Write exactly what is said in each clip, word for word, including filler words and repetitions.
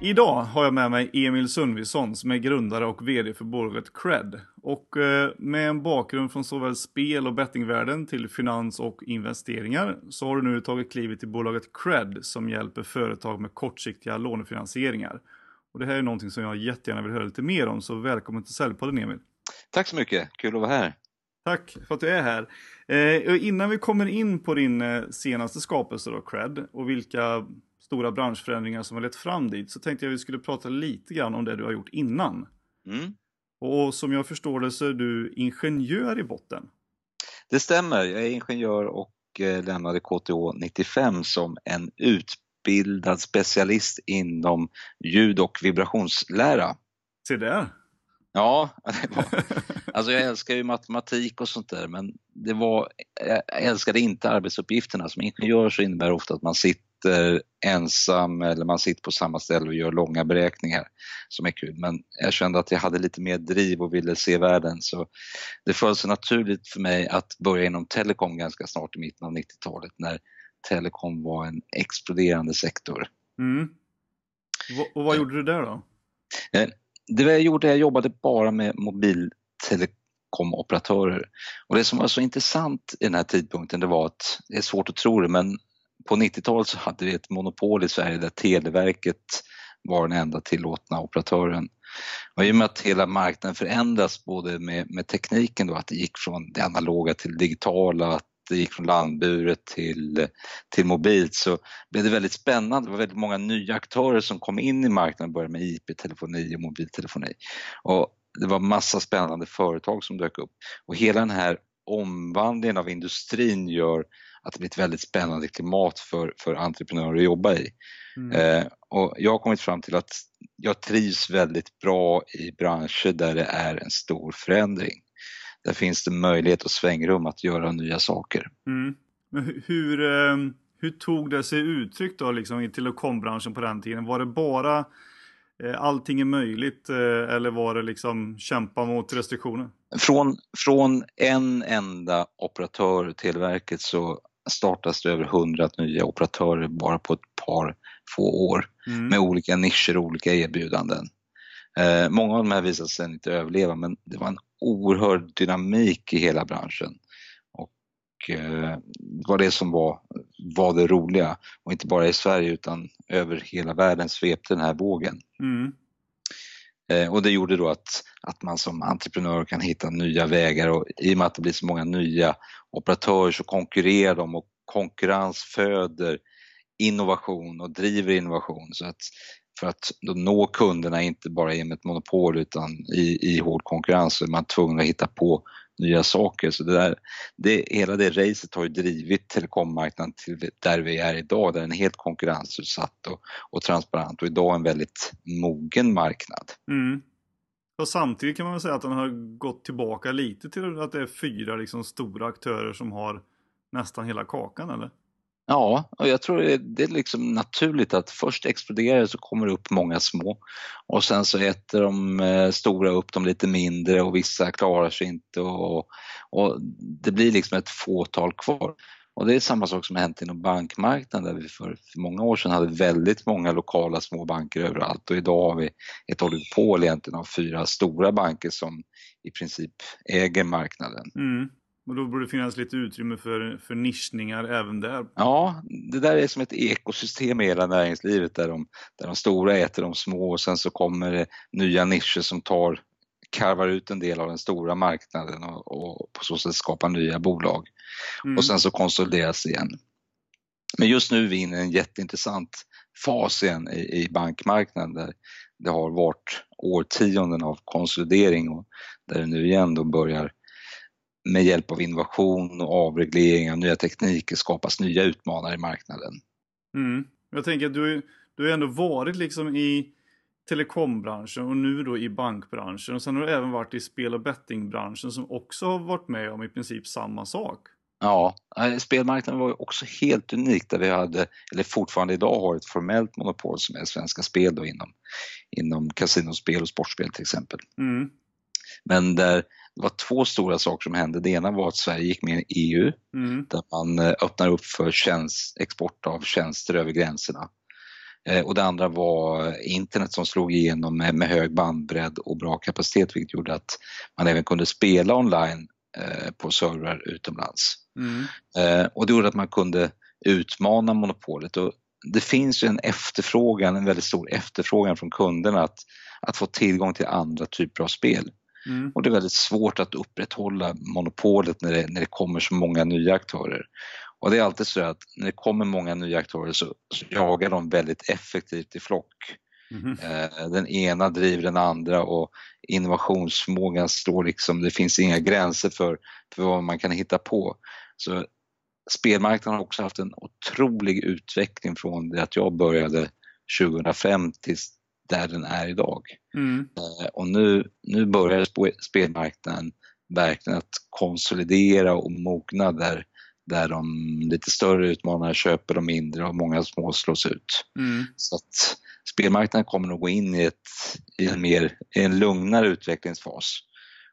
Idag har jag med mig Emil Sundvissson som är grundare och vd för bolaget Kred. Och med en bakgrund från såväl spel- och bettingvärlden till finans och investeringar så har du nu tagit klivet till bolaget Kred som hjälper företag med kortsiktiga lånefinansieringar. Och det här är någonting som jag jättegärna vill höra lite mer om, så välkommen till Säljpollen, Emil. Tack så mycket, kul att vara här. Tack för att du är här. Eh, innan vi kommer in på din senaste skapelse då, Kred, och vilka stora branschförändringar som har lett fram dit, så tänkte jag att vi skulle prata lite grann om det du har gjort innan. Mm. Och som jag förstår det så är du ingenjör i botten. Det stämmer, jag är ingenjör och lämnade K T H nittiofem som en utbildad specialist inom ljud- och vibrationslära. Se där! Ja, det var... Alltså jag älskar ju matematik och sånt där, men det var, jag älskade inte arbetsuppgifterna. Som ingenjör så innebär det ofta att man sitter ensam eller man sitter på samma ställe och gör långa beräkningar som är kul. Men jag kände att jag hade lite mer driv och ville se världen, så det föll så naturligt för mig att börja inom telekom ganska snart i mitten av nittiotalet när telekom var en exploderande sektor. Mm. Och vad gjorde du där då? Det jag gjorde, jag jobbade bara med mobil telekomoperatörer. Och det som var så intressant i den här tidpunkten, det var att, det är svårt att tro det, men på nittiotalet så hade vi ett monopol i Sverige där Televerket var den enda tillåtna operatören. Och i och med att hela marknaden förändras både med, med tekniken då, att det gick från det analoga till det digitala, att det gick från landburet till, till mobilt, så blev det väldigt spännande. Det var väldigt många nya aktörer som kom in i marknaden och började med I P-telefoni och mobiltelefoni. Och det var massa spännande företag som dök upp. Och hela den här omvandlingen av industrin gör att det blir ett väldigt spännande klimat för, för entreprenörer att jobba i. Mm. Eh, och jag har kommit fram till att jag trivs väldigt bra i branscher där det är en stor förändring. Där finns det möjlighet och svängrum att göra nya saker. Mm. Men hur, hur tog det sig uttryck då, liksom, i telekombranschen på den tiden? Var det bara... allting är möjligt, eller var det liksom kämpa mot restriktioner? Från, från en enda operatör, Televerket, så startas det över hundra nya operatörer bara på ett par få år. Mm. Med olika nischer och olika erbjudanden. Eh, många av de här visade sig inte överleva, men det var en oerhörd dynamik i hela branschen. Och eh, det var det som var, var det roliga. Och inte bara i Sverige utan över hela världen svepte den här vågen. Mm. Eh, och det gjorde då att, att man som entreprenör kan hitta nya vägar. Och i och med att det blir så många nya operatörer så konkurrerar de. Och konkurrens föder innovation och driver innovation. Så att för att nå kunderna inte bara genom ett monopol utan i, i hård konkurrens, så är man tvungen att hitta på nya saker. Så det där, det, hela det racet har ju drivit telekommarknaden till där vi är idag, där den är helt konkurrensutsatt och, och transparent, och idag en väldigt mogen marknad. Mm. Och samtidigt kan man väl säga att den har gått tillbaka lite till att det är fyra liksom stora aktörer som har nästan hela kakan, eller? Ja, och jag tror det är, det är liksom naturligt att först exploderar så kommer det upp många små och sen så äter de stora upp de lite mindre och vissa klarar sig inte och, och det blir liksom ett fåtal kvar. Och det är samma sak som hänt inom bankmarknaden där vi för, för många år sedan hade väldigt många lokala små banker överallt, och idag har vi ett oligopol egentligen av fyra stora banker som i princip äger marknaden. Mm. Och då borde det finnas lite utrymme för, för nischningar även där. Ja, det där är som ett ekosystem i hela näringslivet där de, där de stora äter de små och sen så kommer det nya nischer som tar, karvar ut en del av den stora marknaden och, och på så sätt skapar nya bolag. Mm. Och sen så konsolideras igen. Men just nu är vi inne i en jätteintressant fas igen i, i bankmarknaden där det har varit årtionden av konsolidering och där det nu igen då börjar med hjälp av innovation och avreglering av nya tekniker skapas nya utmanare i marknaden. Mm. Jag tänker att du, du har ändå varit liksom i telekombranschen och nu då i bankbranschen. Och sen har du även varit i spel- och bettingbranschen som också har varit med om i princip samma sak. Ja, spelmarknaden var ju också helt unik där vi hade, eller fortfarande idag har, ett formellt monopol som är Svenska Spel då inom, inom kasinospel och sportspel till exempel. Mm. Men där det var två stora saker som hände. Det ena var att Sverige gick med i E U. Mm. Där man öppnar upp för tjänst, export av tjänster över gränserna. Och det andra var internet som slog igenom med, med hög bandbredd och bra kapacitet, vilket gjorde att man även kunde spela online eh, på servrar utomlands. Mm. Eh, och det gjorde att man kunde utmana monopolet. Och det finns ju en efterfrågan, en väldigt stor efterfrågan från kunderna att, att få tillgång till andra typer av spel. Mm. Och det är väldigt svårt att upprätthålla monopolet när det, när det kommer så många nya aktörer. Och det är alltid så att när det kommer många nya aktörer så, så jagar de väldigt effektivt i flock. Mm. Eh, den ena driver den andra och innovationsförmågan står liksom, det finns inga gränser för, för vad man kan hitta på. Så spelmarknaden har också haft en otrolig utveckling från det att jag började tjugohundrafem till där den är idag. Mm. Eh, och nu, nu börjar sp- spelmarknaden verkligen att konsolidera och mogna där. Där de lite större utmanare köper de mindre och många små slås ut. Mm. Så att spelmarknaden kommer nog gå in i, ett, i, en, mer, i en lugnare utvecklingsfas.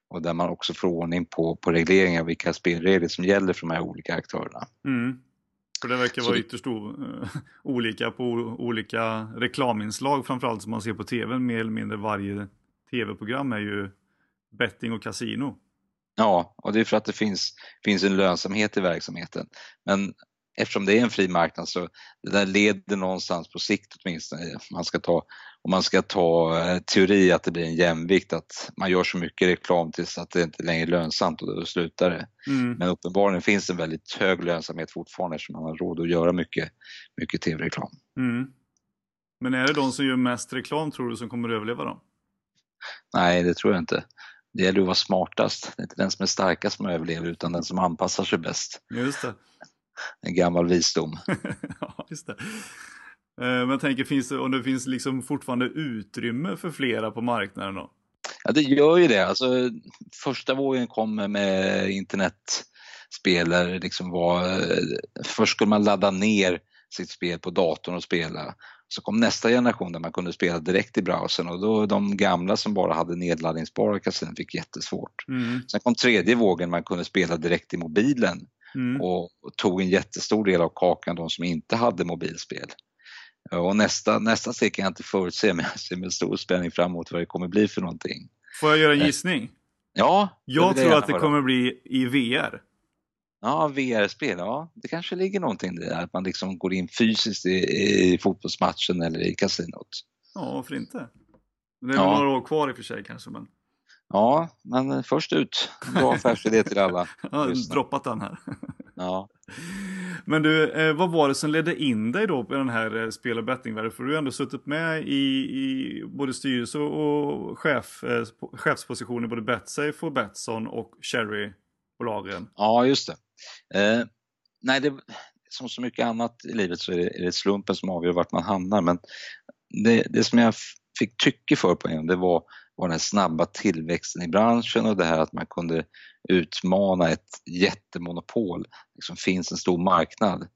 Och där man också får ordning på, på regleringar, vilka spelregler som gäller för de här olika aktörerna. Mm. För det verkar vara så, ytterst o, olika på olika reklaminslag, framförallt som man ser på tv. Mer eller mindre varje tv-program är ju betting och kasino. Ja, och det är för att det finns, finns en lönsamhet i verksamheten. Men eftersom det är en fri marknad så det där leder någonstans på sikt åtminstone. Man ska ta, om man ska ta teori att det blir en jämvikt, att man gör så mycket reklam tills att det inte längre är lönsamt och då slutar det. Mm. Men uppenbarligen finns det en väldigt hög lönsamhet fortfarande eftersom man har råd att göra mycket, mycket tv-reklam. Mm. Men är det de som gör mest reklam tror du som kommer att överleva då? Nej, det tror jag inte. Det gäller att vara smartast. Det är inte den som är starkast som överlever utan den som anpassar sig bäst. Just det. En gammal visdom. Ja, just det. Men jag tänker, finns det, om det finns liksom fortfarande utrymme för flera på marknaden då? Ja, det gör ju det. Alltså, första vågen kom med internetspelare. Liksom var, först skulle man ladda ner sitt spel på datorn och spela. Så kom nästa generation där man kunde spela direkt i browsern och då de gamla som bara hade nedladdningsbara kassetter fick jättesvårt. Mm. Sen kom tredje vågen, man kunde spela direkt i mobilen mm. och tog en jättestor del av kakan de som inte hade mobilspel. Och nästa, nästa steg kan jag inte förutse, men jag ser med stor spänning framåt vad det kommer bli för någonting. Får jag göra en gissning? Ja. Jag tror att det kommer bli i V R. Ja, V R-spel, ja. Det kanske ligger någonting där. Att man liksom går in fysiskt i, i fotbollsmatchen eller i kasinot. Ja, varför inte? Det är ja. Några år kvar i och för sig kanske. Men... Ja, men först ut. Bra affärsidé till alla. Jag har droppat den här. Ja. Men du, vad var det som ledde in dig då på den här spel- och bettingvärlden? För du har ändå suttit med i, i både styrelse och chef, chefspositioner. Både Betsafe och Betsson och Cherry-bolagen. Ja, just det. Eh, nej, det, som så mycket annat i livet så är det, är det slumpen som avgör vart man hamnar, men det, det som jag f- fick tycke för på en det var, var den snabba tillväxten i branschen och det här att man kunde utmana ett jättemonopol. Liksom finns en stor marknad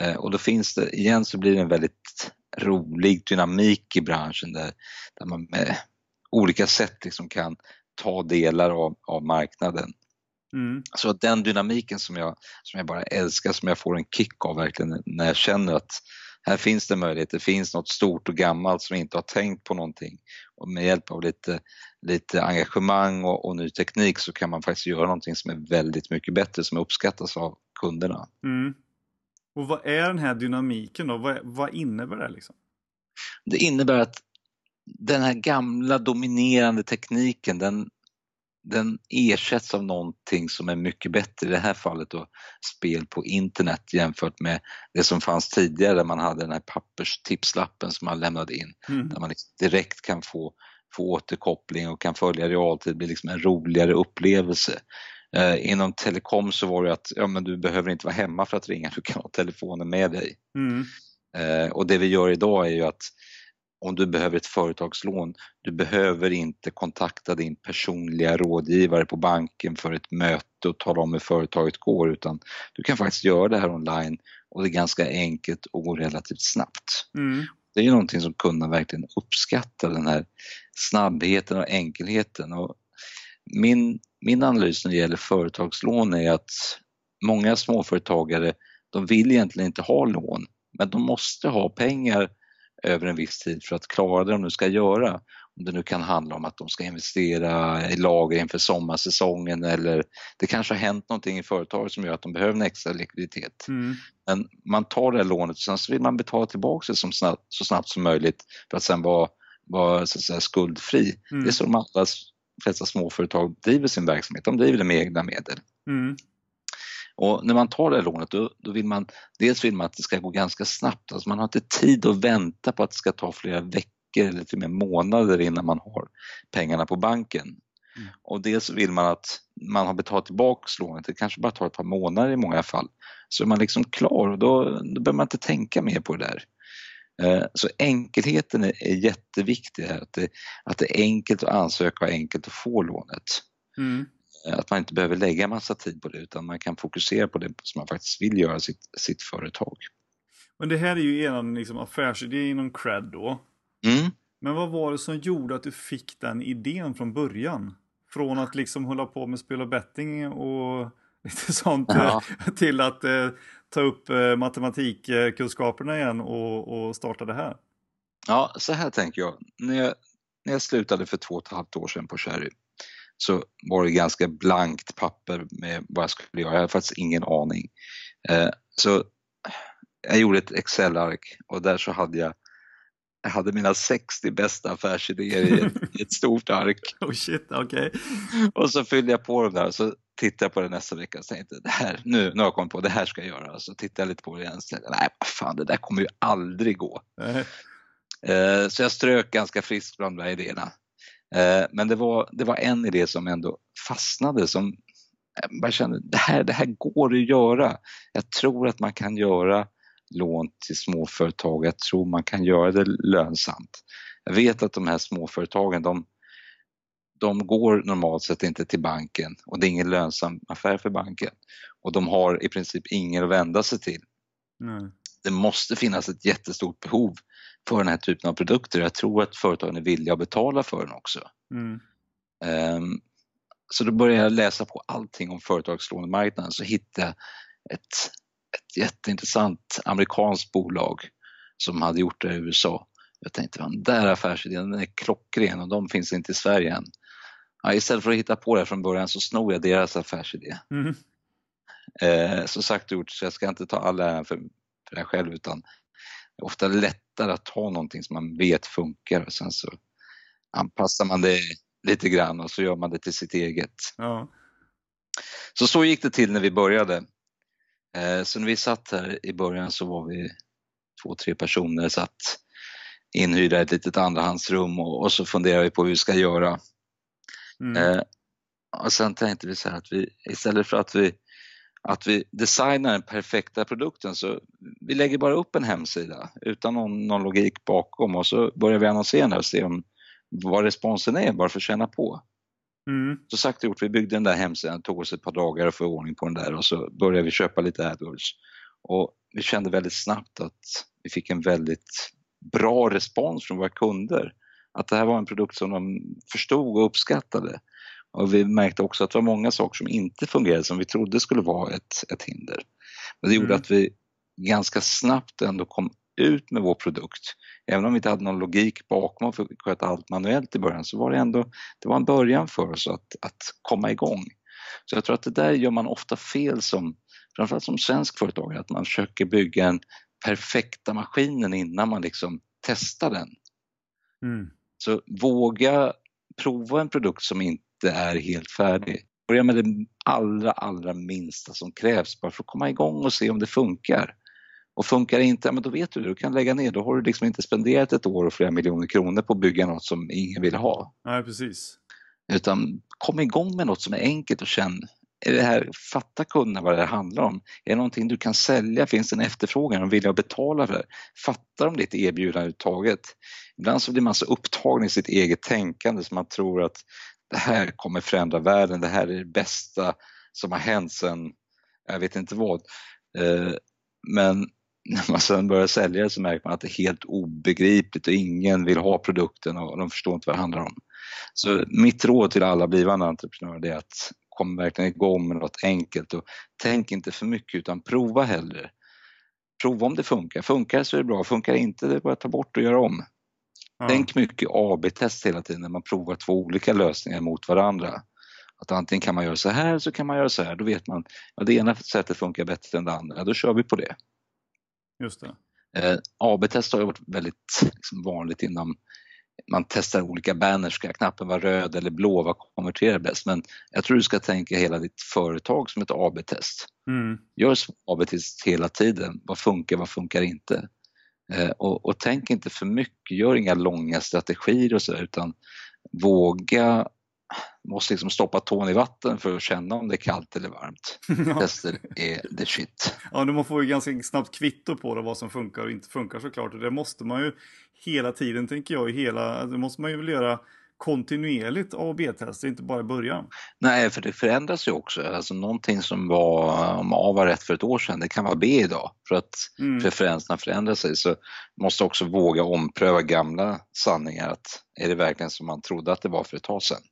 eh, och då finns det igen, så blir det en väldigt rolig dynamik i branschen där, där man med olika sätt liksom kan ta delar av, av marknaden. Mm. Så att den dynamiken som jag, som jag bara älskar, som jag får en kick av verkligen när jag känner att här finns det möjlighet, det finns något stort och gammalt som inte har tänkt på någonting och med hjälp av lite, lite engagemang och, och ny teknik så kan man faktiskt göra någonting som är väldigt mycket bättre, som uppskattas av kunderna. Mm. Och vad är den här dynamiken då? Vad, vad innebär det liksom? Det innebär att den här gamla dominerande tekniken, den Den ersätts av någonting som är mycket bättre, i det här fallet då spel på internet jämfört med det som fanns tidigare där man hade den här papperstipslappen som man lämnade in. Mm. Där man direkt kan få, få återkoppling och kan följa realtid. Det blir liksom en roligare upplevelse. Eh, inom telekom så var det att ja, men du behöver inte vara hemma för att ringa, du kan ha telefonen med dig. Mm. Eh, och det vi gör idag är ju att om du behöver ett företagslån, du behöver inte kontakta din personliga rådgivare på banken för ett möte och tala om hur företaget går, utan du kan faktiskt göra det här online och det är ganska enkelt och går relativt snabbt. Mm. Det är ju någonting som kunderna verkligen uppskattar, den här snabbheten och enkelheten. Och min, min analys när det gäller företagslån är att många småföretagare, de vill egentligen inte ha lån, men de måste ha pengar över en viss tid för att klara det de nu ska göra. Om det nu kan handla om att de ska investera i lager inför sommarsäsongen, eller det kanske har hänt någonting i företaget som gör att de behöver en extra likviditet. Mm. Men man tar det här lånet och sen så vill man betala tillbaka det som snabbt, så snabbt som möjligt för att sen vara, vara så att säga, skuldfri. Mm. Det är så de allra flesta småföretag driver sin verksamhet. De driver det med egna medel. Mm. Och när man tar det här lånet då, då vill man, dels vill man att det ska gå ganska snabbt. Alltså man har inte tid att vänta på att det ska ta flera veckor eller till och med månader innan man har pengarna på banken. Mm. Och dels vill man att man har betalat tillbaka lånet. Det kanske bara tar ett par månader i många fall. Så är man liksom klar och då, då behöver man inte tänka mer på det där. Eh, så enkelheten är, är jätteviktig här. Att det, att det är enkelt att ansöka och enkelt att få lånet. Mm. Att man inte behöver lägga massa tid på det, utan man kan fokusera på det som man faktiskt vill göra sitt, sitt företag. Men det här är ju en liksom, affärsidé inom Kred då. Mm. Men vad var det som gjorde att du fick den idén från början? Från att liksom hålla på med spel och betting och lite sånt, ja, till att eh, ta upp eh, matematikkunskaperna igen och, och starta det här. Ja, så här tänker jag. När jag, när jag slutade för två och ett halvt år sedan på Cherry, så var det ganska blankt papper med vad jag skulle göra. Jag hade faktiskt ingen aning. Så jag gjorde ett Excel-ark och där så hade jag, jag hade mina sextio bästa affärsidéer i ett, i ett stort ark. Oh shit, okej. Okay. Och så fyllde jag på dem där och så tittade jag på det nästa vecka och tänkte, det här, nu, nu har jag kommit på, det här ska jag göra. Så tittade jag lite på det igen och tänkte, nej vad fan, det där kommer ju aldrig gå. Så jag strök ganska friskt bland de här idéerna. Men det var, det var en idé som ändå fastnade, som jag kände, det här, det här går att göra. Jag tror att man kan göra lån till småföretag, jag tror man kan göra det lönsamt. Jag vet att de här småföretagen, de, de går normalt sett inte till banken och det är ingen lönsam affär för banken. Och de har i princip ingen att vända sig till. Mm. Det måste finnas ett jättestort behov för den här typen av produkter. Jag tror att företagen är villiga att betala för den också. Mm. Um, så då började jag läsa på allting om företagslånemarknaden. Så hittade jag ett, ett jätteintressant amerikanskt bolag som hade gjort det i U S A. Jag tänkte, den där affärsidén, den är klockren och de finns inte i Sverige än. Ja, istället för att hitta på det från början så snor jag deras affärsidé. Mm. Uh, så sagt och gjort, så jag ska inte ta alla äran för, för det själv, utan det är ofta lättare att ta någonting som man vet funkar och sen så anpassar man det lite grann och så gör man det till sitt eget. Ja. Så så gick det till när vi började. Så när vi satt här i början så var vi två, tre personer, satt inhyrda i ett litet andrahandsrum och så funderade vi på hur vi ska göra. Mm. Och sen tänkte vi så här att vi, istället för att vi Att vi designar den perfekta produkten, så vi lägger bara upp en hemsida utan någon, någon logik bakom och så börjar vi annonsera och se om, vad responsen är, bara för att känna på. Mm. Så sagt och gjort, vi byggde den där hemsidan, tog oss ett par dagar att få ordning på den där och så började vi köpa lite AdWords. Och vi kände väldigt snabbt att vi fick en väldigt bra respons från våra kunder. Att det här var en produkt som de förstod och uppskattade. Och vi märkte också att det var många saker som inte fungerade som vi trodde skulle vara ett, ett hinder. Men det gjorde mm. att vi ganska snabbt ändå kom ut med vår produkt. Även om vi inte hade någon logik bakom för att sköta allt manuellt i början, så var det ändå, det var en början för oss att, att komma igång. Så jag tror att det där gör man ofta fel, som, framförallt som svensk företagare, att man försöker bygga den perfekta maskinen innan man liksom testar den. Mm. Så våga prova en produkt som inte det är helt färdigt. Börja med det allra, allra minsta som krävs bara för att komma igång och se om det funkar. Och funkar det inte, men då vet du, du kan lägga ner. Då har du liksom inte spenderat ett år och flera miljoner kronor på att bygga något som ingen vill ha. Nej, precis. Utan kom igång med något som är enkelt och känn, är det här, fatta kunderna vad det här handlar om. Är det någonting du kan sälja? Finns det en efterfrågan? De vill jag betala för det. Fattar de ditt erbjudande uttaget? Ibland så blir man så upptagen i sitt eget tänkande som man tror att det här kommer förändra världen, det här är det bästa som har hänt sen, jag vet inte vad. Men när man sen börjar sälja det så märker man att det är helt obegripligt och ingen vill ha produkten och de förstår inte vad det handlar om. Så mitt råd till alla blivande entreprenörer är att kom verkligen igång med något enkelt och tänk inte för mycket utan prova hellre. Prova om det funkar. Funkar så är det bra, funkar inte det är bara att ta bort och göra om. Mm. Tänk mycket A B-test hela tiden när man provar två olika lösningar mot varandra. Att antingen kan man göra så här så kan man göra så här. Då vet man att ja, det ena sättet funkar bättre än det andra. Ja, då kör vi på det. Just det. Eh, A B-test har ju varit väldigt liksom, vanligt innan man testar olika banners. Ska knappen vara röd eller blå? Vad konverterar bäst? Men jag tror du ska tänka hela ditt företag som ett A B-test. Mm. Gör A B-test hela tiden. Vad funkar, vad funkar inte? Eh, och, och tänk inte för mycket. Gör inga långa strategier och så utan våga. Måste liksom stoppa tån i vatten för att känna om det är kallt eller varmt. Ja. Tester är det shit. Ja, man får ju ganska snabbt kvitto på det, vad som funkar och inte funkar såklart. Och det måste man ju hela tiden, tänker jag, hela, det måste man ju väl göra kontinuerligt A och B-tester, inte bara i början. Nej, för det förändras ju också. Alltså någonting som var, om A var rätt för ett år sedan, det kan vara B idag. För att mm. preferenserna förändrar sig så måste också våga ompröva gamla sanningar. Att är det verkligen som man trodde att det var för ett tag sedan?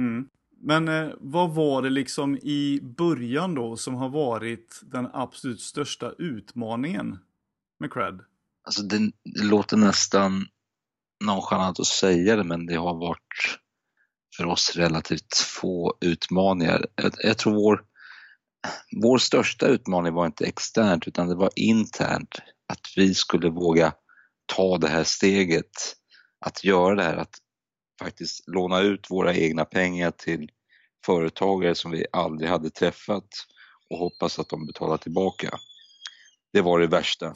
Mm. Men eh, vad var det liksom i början då som har varit den absolut största utmaningen med Kred? Alltså det, det låter nästan nonchalant att säga det, men det har varit för oss relativt få utmaningar. Jag, jag tror vår, vår största utmaning var inte externt utan det var internt. Att vi skulle våga ta det här steget, att göra det här, att faktiskt låna ut våra egna pengar till företagare som vi aldrig hade träffat och hoppas att de betalar tillbaka. Det var det värsta.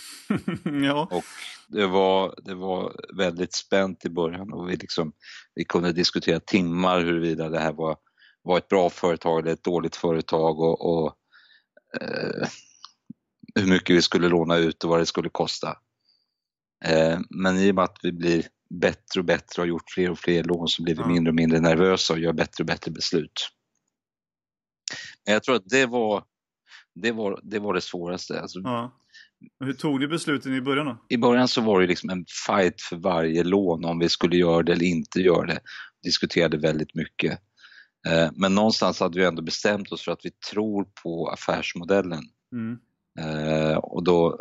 Ja. Och det var, det var väldigt spänt i början och vi, liksom, vi kunde diskutera timmar huruvida det här var, var ett bra företag eller ett dåligt företag och, och eh, hur mycket vi skulle låna ut och vad det skulle kosta. Eh, men i och med att vi blir bättre och bättre och gjort fler och fler lån så blir vi mindre och mindre nervösa och gör bättre och bättre beslut. Men jag tror att det var det, var, det, var det svåraste. Alltså, ja. Hur tog ni besluten i början då? I början så var det liksom en fight för varje lån om vi skulle göra det eller inte göra det. Vi diskuterade väldigt mycket. Men någonstans hade vi ändå bestämt oss för att vi tror på affärsmodellen. Mm. Och då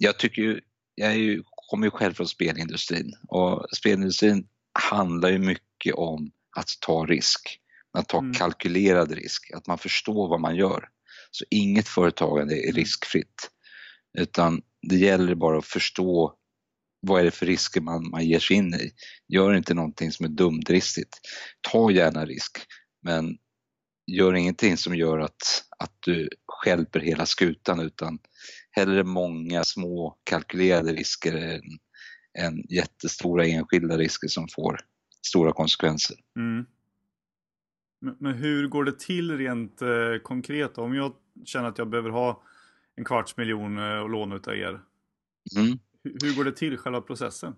jag tycker ju jag är ju kommer ju själv från spelindustrin och spelindustrin handlar ju mycket om att ta risk, att ta mm. kalkylerad risk, att man förstår vad man gör. Så inget företagande är riskfritt utan det gäller bara att förstå vad är det för risker man, man ger sig in i. Gör inte någonting som är dumdristigt. Ta gärna risk men gör ingenting som gör att, att du stjälper hela skutan utan hellre många små kalkylerade risker än, än jättestora enskilda risker som får stora konsekvenser. Mm. Men hur går det till rent eh, konkret? Om jag känner att jag behöver ha en kvarts miljon eh, och låna ut av er. Mm. Hur, hur går det till själva processen?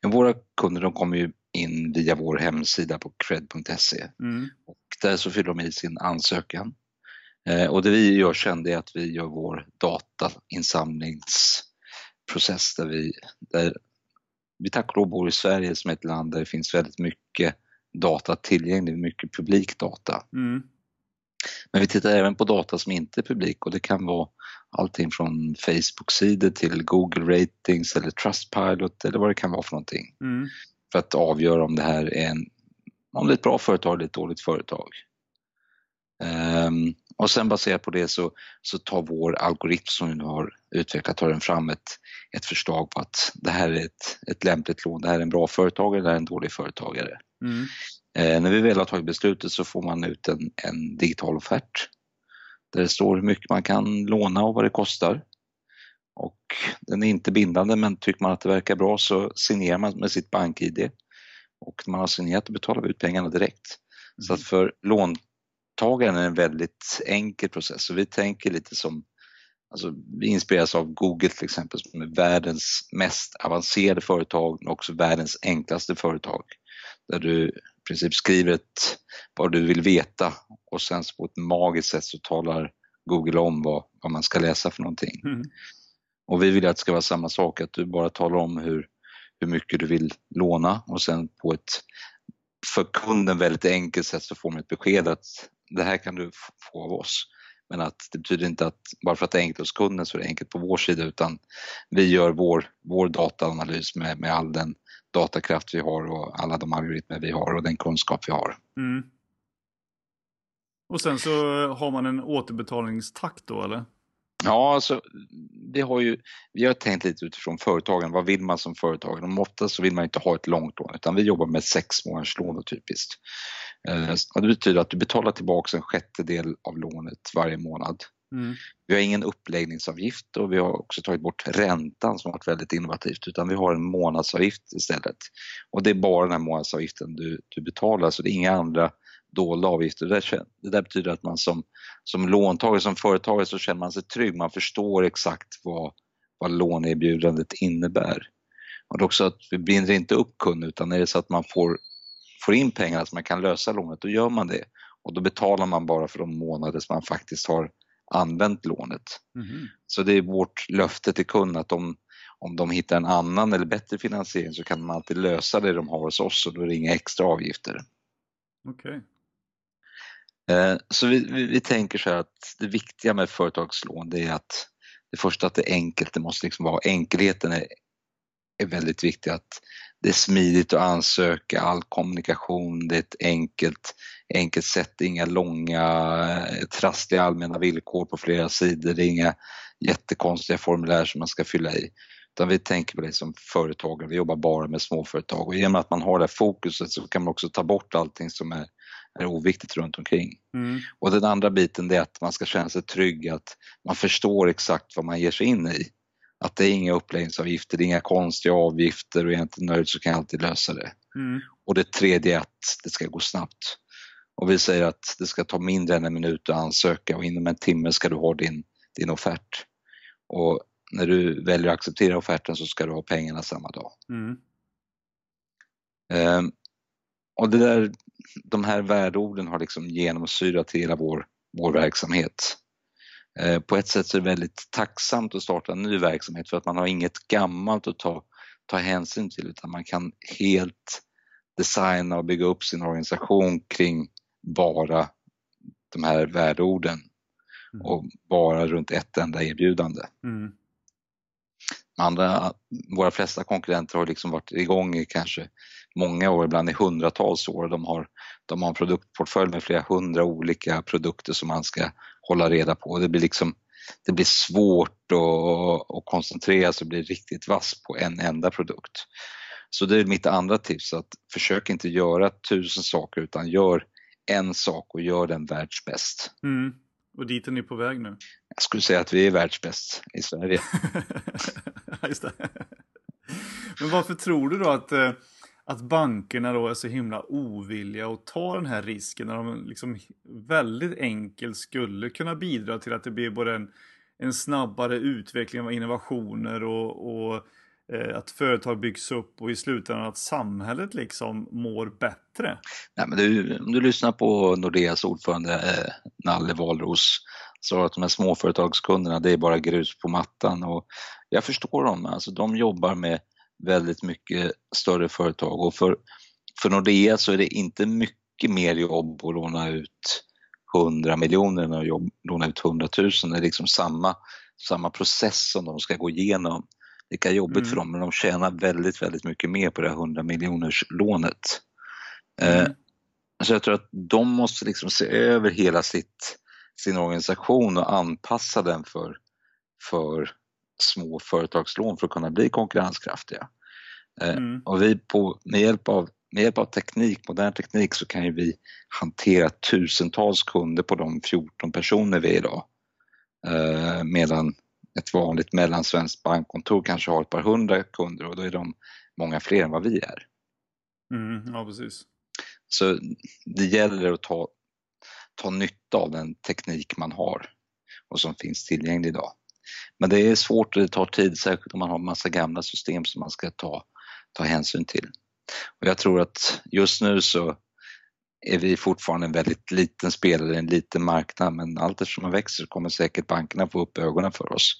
Ja, våra kunder de kommer ju in via vår hemsida på kred punkt se. Mm. Och där så fyller de i sin ansökan. Och det vi gör sen är att vi gör vår datainsamlingsprocess där vi, där vi tack och lov bor i Sverige som ett land där det finns väldigt mycket data tillgängligt, mycket publik data. Mm. Men vi tittar även på data som inte är publik och det kan vara allting från Facebook-sidor till Google Ratings eller Trustpilot eller vad det kan vara för någonting. Mm. För att avgöra om det här är, en, om det är ett bra företag eller ett dåligt företag. Um, och sen baserat på det så, så tar vår algoritm som vi nu har utvecklat tar den fram ett, ett förslag på att det här är ett, ett lämpligt lån, det här är en bra företagare, det här är en dålig företagare. Mm. Uh, när vi väl har tagit beslutet så får man ut en, en digital offert där det står hur mycket man kan låna och vad det kostar. Och den är inte bindande men tycker man att det verkar bra så signerar man med sitt bank-I D och när man har signerat och betalar vi ut pengarna direkt. Mm. Så att för lån Tagaren är en väldigt enkel process och vi tänker lite som, alltså vi inspireras av Google till exempel som är världens mest avancerade företag men också världens enklaste företag. Där du i princip skriver ett, vad du vill veta och sen på ett magiskt sätt så talar Google om vad, vad man ska läsa för någonting. Mm. Och vi vill att det ska vara samma sak, att du bara talar om hur, hur mycket du vill låna, och sen på ett för kunden väldigt enkelt sätt så får man ett besked att det här kan du få av oss. Men att det betyder inte att bara för att det är enkelt hos kunden så är det enkelt på vår sida, utan vi gör vår, vår dataanalys med, med all den datakraft vi har och alla de algoritmer vi har och den kunskap vi har. Mm. Och sen så har man en återbetalningstakt då, eller? Ja, alltså, vi har ju vi har tänkt lite utifrån företagen. Vad vill man som företag? Om ofta så vill man inte ha ett långt lån, utan vi jobbar med sex månaders lån typiskt. Mm. Det betyder att du betalar tillbaka en sjättedel av lånet varje månad. Mm. Vi har ingen uppläggningsavgift och vi har också tagit bort räntan som har varit väldigt innovativt, utan vi har en månadsavgift istället. Och det är bara den här månadsavgiften du, du betalar, så det är inga andra dolda avgifter. Det där, det där betyder att man som, som låntagare, som företagare, så känner man sig trygg. Man förstår exakt vad, vad låneerbjudandet innebär. Och det är också att vi binder inte upp kunden, utan är det så att man får, får in pengar så man kan lösa lånet, då gör man det. Och då betalar man bara för de månader som man faktiskt har använt lånet. Mm. Så det är vårt löfte till kunden att de, om de hittar en annan eller bättre finansiering så kan man alltid lösa det de har hos oss, och då är det inga extra avgifter. Okej. Okay. Så vi, vi, vi tänker så här att det viktiga med företagslån, det är att det första att det är enkelt, det måste liksom vara, enkelheten är, är väldigt viktig, att det är smidigt att ansöka, all kommunikation, det är ett enkelt, enkelt sätt, inga långa trassliga allmänna villkor på flera sidor, det är inga jättekonstiga formulär som man ska fylla i. Utan vi tänker på det som företagare, vi jobbar bara med småföretag, och genom att man har det här fokuset så kan man också ta bort allting som är är oviktigt runt omkring. Mm. Och den andra biten är att man ska känna sig trygg, att man förstår exakt vad man ger sig in i. Att det är inga uppläggningsavgifter, det är inga konstiga avgifter, och är jag inte nöjd så kan jag alltid lösa det. Mm. Och det tredje är att det ska gå snabbt. Och vi säger att det ska ta mindre än en minut att ansöka, och inom en timme ska du ha din, din offert. Och när du väljer att acceptera offerten så ska du ha pengarna samma dag. Mm. Um, och det där, de här värdeorden har liksom genomsyrat hela vår, vår verksamhet. Eh, på ett sätt så är det väldigt tacksamt att starta en ny verksamhet, för att man har inget gammalt att ta, ta hänsyn till, utan man kan helt designa och bygga upp sin organisation kring bara de här värdeorden. Mm. Och bara runt ett enda erbjudande. Mm. Andra, våra flesta konkurrenter har liksom varit igång i kanske många år, ibland i hundratals år. De har, de har en produktportfölj med flera hundra olika produkter som man ska hålla reda på. Det blir, liksom, det blir svårt att, att koncentrera sig och bli riktigt vass på en enda produkt. Så det är mitt andra tips, att försök inte göra tusen saker, utan gör en sak och gör den världsbäst. Mm. Och dit är ni på väg nu? Jag skulle säga att vi är världsbäst i Sverige. Just det. Men varför tror du då att, att bankerna då är så himla ovilliga att ta den här risken, när de liksom väldigt enkelt skulle kunna bidra till att det blir både en, en snabbare utveckling av innovationer och, och att företag byggs upp, och i slutändan att samhället liksom mår bättre? Nej, men du, om du lyssnar på Nordeas ordförande eh, Nalle Wahlros, så att de här småföretagskunderna, det är bara grus på mattan, och jag förstår dem. Alltså, de jobbar med väldigt mycket större företag, och för, för Nordea så är det inte mycket mer jobb att låna ut hundra miljoner än att jobb, låna ut hundra tusen. Det är liksom samma, samma process som de ska gå igenom. Det är jobbigt mm. för dem, men de tjänar väldigt, väldigt mycket mer på det här hundra miljoners lånet. Mm. Eh, så jag tror att de måste liksom se över hela sitt, sin organisation och anpassa den för, för små företagslån för att kunna bli konkurrenskraftiga. Eh, mm. Och vi på, med, hjälp av, med hjälp av teknik, modern teknik, så kan ju vi hantera tusentals kunder på de fjorton personer vi är idag. Eh, medan ett vanligt mellansvenskt bankkontor kanske har ett par hundra kunder, och då är de många fler än vad vi är. Mm, ja, precis. Så det gäller att ta, ta nytta av den teknik man har och som finns tillgänglig idag. Men det är svårt, och det tar tid, särskilt om man har massa gamla system som man ska ta, ta hänsyn till. Och jag tror att just nu så är vi fortfarande en väldigt liten spelare i en liten marknad, men allt eftersom man växer så kommer säkert bankerna få upp ögonen för oss.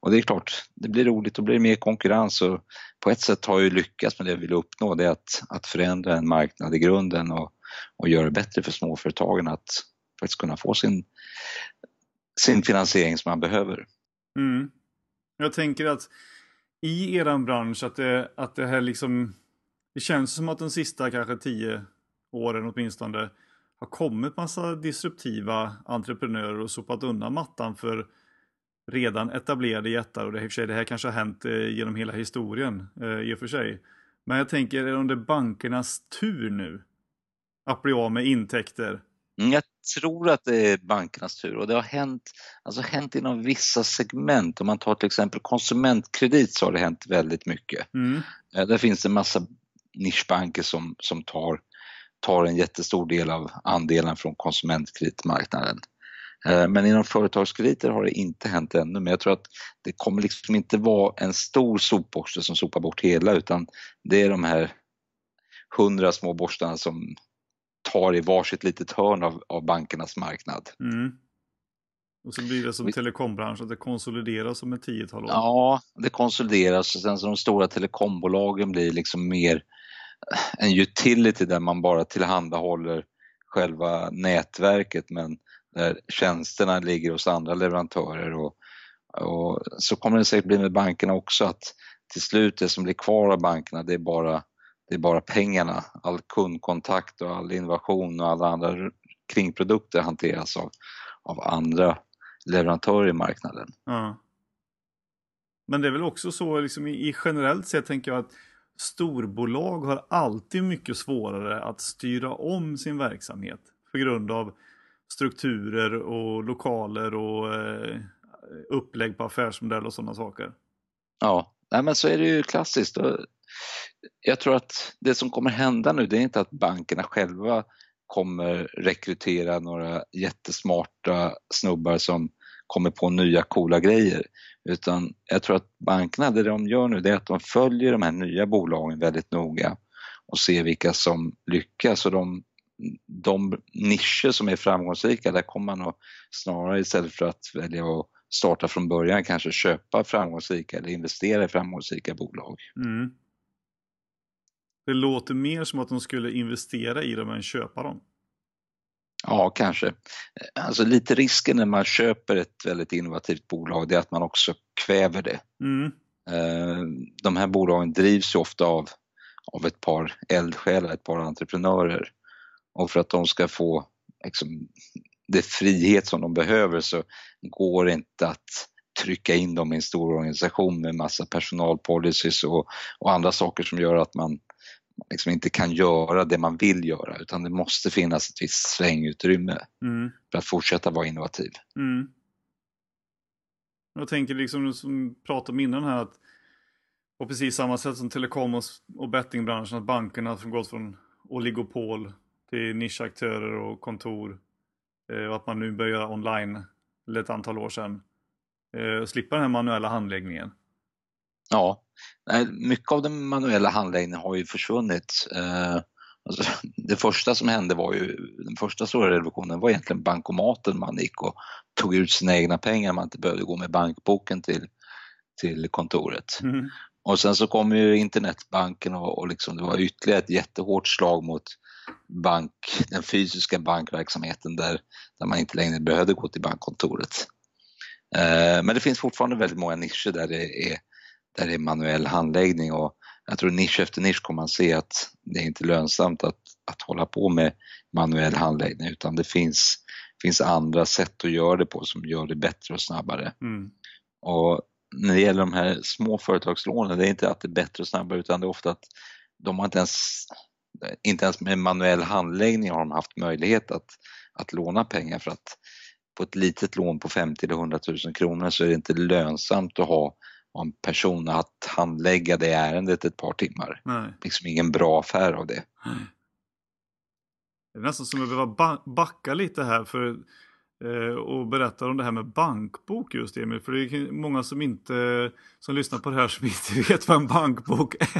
Och det är klart, det blir roligt och blir mer konkurrens, och på ett sätt har jag ju lyckats med det jag vill uppnå, det är att, att förändra en marknad i grunden och, och göra det bättre för småföretagen att faktiskt kunna få sin, sin finansiering som man behöver. Mm. Jag tänker att i eran bransch att det, att det här liksom, det känns som att de sista kanske tio åren åtminstone har kommit massa disruptiva entreprenörer och sopat undan mattan för redan etablerade jättar, och det, i och för sig, det här kanske har hänt eh, genom hela historien eh, i och för sig. Men jag tänker, är det bankernas tur nu att bli av med intäkter? Jag tror att det är bankernas tur, och det har hänt, alltså hänt inom vissa segment. Om man tar till exempel konsumentkredit så har det hänt väldigt mycket. Mm. Där finns det en massa nischbanker som, som tar, tar en jättestor del av andelen från konsumentkreditmarknaden. Men inom företagskrediter har det inte hänt ännu, men jag tror att det kommer liksom inte vara en stor sopborste som sopar bort hela, utan det är de här hundra små borstarna som tar i varsitt litet hörn av, av bankernas marknad. Mm. Och så blir det som telekombranschen, att det konsolideras om ett tiotal år. Ja, det konsolideras, och sen så de stora telekombolagen blir liksom mer en utility där man bara tillhandahåller själva nätverket, men där tjänsterna ligger hos andra leverantörer, och, och så kommer det säkert bli med bankerna också, att till slut det som blir kvar av bankerna, det är bara Det är bara pengarna, all kundkontakt och all innovation och alla andra kringprodukter hanteras av, av andra leverantörer i marknaden. Ja. Men det är väl också så liksom, i generellt sett tänker jag att storbolag har alltid mycket svårare att styra om sin verksamhet på grund av strukturer och lokaler och eh, upplägg på affärsmodell och sådana saker. Ja, nej, men så är det ju klassiskt. Jag tror att det som kommer hända nu, det är inte att bankerna själva kommer rekrytera några jättesmarta snubbar som kommer på nya coola grejer, utan jag tror att bankerna, det de gör nu, det är att de följer de här nya bolagen väldigt noga och ser vilka som lyckas, och de, de nischer som är framgångsrika, där kommer man att snarare, istället för att välja att starta från början, kanske köpa framgångsrika eller investera i framgångsrika bolag. Mm. Det låter mer som att de skulle investera i dem än köpa dem. Ja, kanske. Alltså lite risken när man köper ett väldigt innovativt bolag, det är att man också kväver det. Mm. De här bolagen drivs ju ofta av, av ett par eldsjälar, ett par entreprenörer. Och för att de ska få liksom, det frihet som de behöver, så går det inte att trycka in dem i en stor organisation med massa personalpolicies och, och andra saker som gör att man liksom inte kan göra det man vill göra, utan det måste finnas ett visst svängutrymme mm. för att fortsätta vara innovativ. Mm. Jag tänker liksom, som pratade om innan här, att på precis samma sätt som telekom och bettingbranschen, att bankerna har gått från oligopol till nischaktörer och kontor, och att man nu börjar göra online eller ett antal år sedan, och slippa den här manuella handläggningen. Ja, mycket av den manuella handläggningen har ju försvunnit. Alltså, det första som hände var ju, den första stora revolutionen var egentligen bankomaten, man gick och tog ut sina egna pengar, man inte behövde gå med bankboken till, till kontoret. Mm. Och sen så kom ju internetbanken och, och liksom, det var ytterligare ett jättehårt slag mot bank, den fysiska bankverksamheten där, där man inte längre behövde gå till bankkontoret. Men det finns fortfarande väldigt många nischer där det är där det är manuell handläggning, och jag tror nisch efter nisch kommer man se att det är inte lönsamt att, att hålla på med manuell handläggning, utan det finns, finns andra sätt att göra det på som gör det bättre och snabbare. Mm. Och när det gäller de här små företagslånen, det är inte att det är bättre och snabbare, utan det är ofta att de har inte ens, inte ens med manuell handläggning har de haft möjlighet att, att låna pengar, för att på ett litet lån på femtio till hundra tusen kronor så är det inte lönsamt att ha en person att handlägga det ärendet ett par timmar. Nej. Liksom ingen bra affär av det. Det är nästan som att behöva backa lite här, för och berättar om det här med bankbok just, Emil. För det är många som inte som lyssnar på det här som inte vet vad en bankbok är.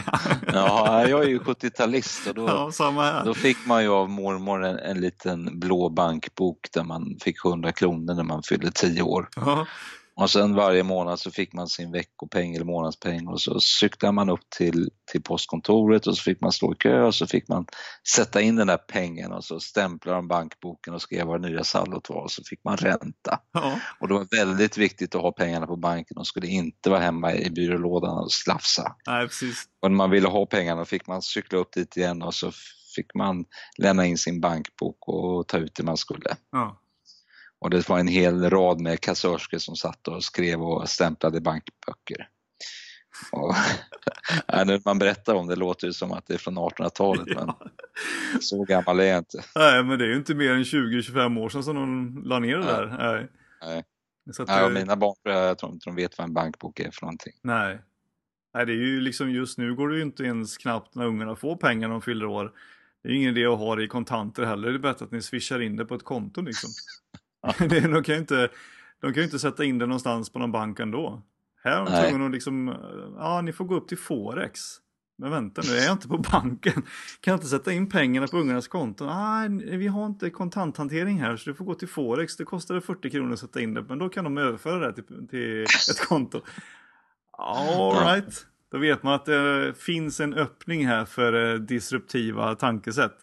Ja, jag är ju sjuttiotalist och då, ja, samma här. Då fick man ju av mormor en, en liten blå bankbok där man fick hundra kronor när man fyllde tio år. Ja. Och sen varje månad så fick man sin veckopeng eller månadspeng och så cyklade man upp till, till postkontoret och så fick man stå i kö och så fick man sätta in den där pengen och så stämplade de bankboken och skrev vad det nya saldot var och så fick man ränta. Ja. Och det var väldigt viktigt att ha pengarna på banken och skulle inte vara hemma i byrålådan och slafsa. Nej, precis. Och när man ville ha pengarna fick man cykla upp dit igen och så fick man lämna in sin bankbok och ta ut det man skulle. Ja. Och det var en hel rad med kassörskor som satt och skrev och stämplade bankböcker. Och, när man berättar om det låter det som att det är från artonhundratalet, ja. Men så gammal är jag inte. Nej, men det är ju inte mer än tjugo till tjugofem år sedan som de la ner det där. Nej. Nej. Så att Nej, och det... mina barn, jag tror inte de vet vad en bankbok är för någonting. Nej. Nej, det är ju liksom just nu går det ju inte ens knappt när ungarna får pengar när de fyller år. Det är ingen idé att ha det i kontanter heller. Det är bättre att ni swishar in det på ett konto liksom. Det, de kan ju inte, de kan inte sätta in det någonstans på någon bank ändå. Här har de tvungen att liksom, ja ni får gå upp till Forex. Men vänta nu, är jag inte på banken? Kan jag inte sätta in pengarna på ungarnas konton? Nej, vi har inte kontanthantering här så du får gå till Forex. Det kostar fyrtio kronor att sätta in det. Men då kan de överföra det till, till ett konto. All right. Då vet man att det finns en öppning här för disruptiva tankesätt.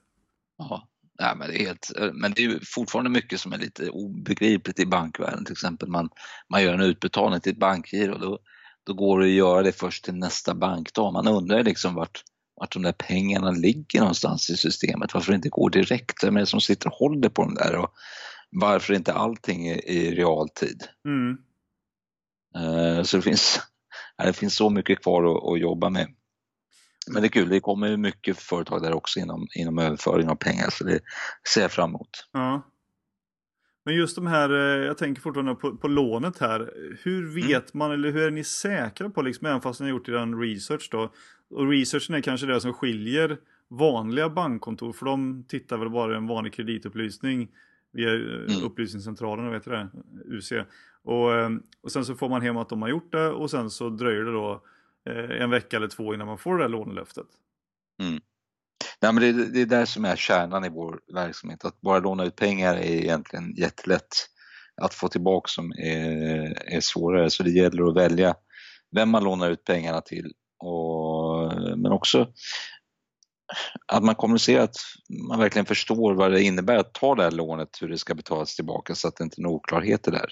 Ja. Ja, men, det är helt, men det är fortfarande mycket som är lite obegripligt i bankvärlden. Till exempel man, man gör en utbetalning till ett bankgiro och då, då går det att göra det först till nästa bankdag. Man undrar liksom vart, vart de där pengarna ligger någonstans i systemet. Varför det inte går direkt? Vem är det som sitter och håller på dem där? Och varför inte allting i, i realtid? Mm. Uh, så det finns, det finns så mycket kvar att, att jobba med. Men det är kul, det kommer ju mycket företag där också inom, inom överföring av pengar så det ser jag fram emot. Ja. Men just de här, jag tänker fortfarande på, på lånet här. Hur vet mm. man eller hur är ni säkra på, liksom, även fast ni har gjort den research då? Och researchen är kanske det som skiljer vanliga bankkontor, för de tittar väl bara en vanlig kreditupplysning via mm. upplysningscentralen och vet du det, U C. Och, och sen så får man hem att de har gjort det och sen så dröjer det då en vecka eller två innan man får det där lånelöftet. Mm. Nej, men det, det är där som är kärnan i vår verksamhet. Att bara låna ut pengar är egentligen jättelätt. Att få tillbaka som är, är svårare. Så det gäller att välja vem man lånar ut pengarna till. Och, men också att man kommunicerar, att man verkligen förstår vad det innebär att ta det här lånet. Hur det ska betalas tillbaka så att det inte är några oklarheter där.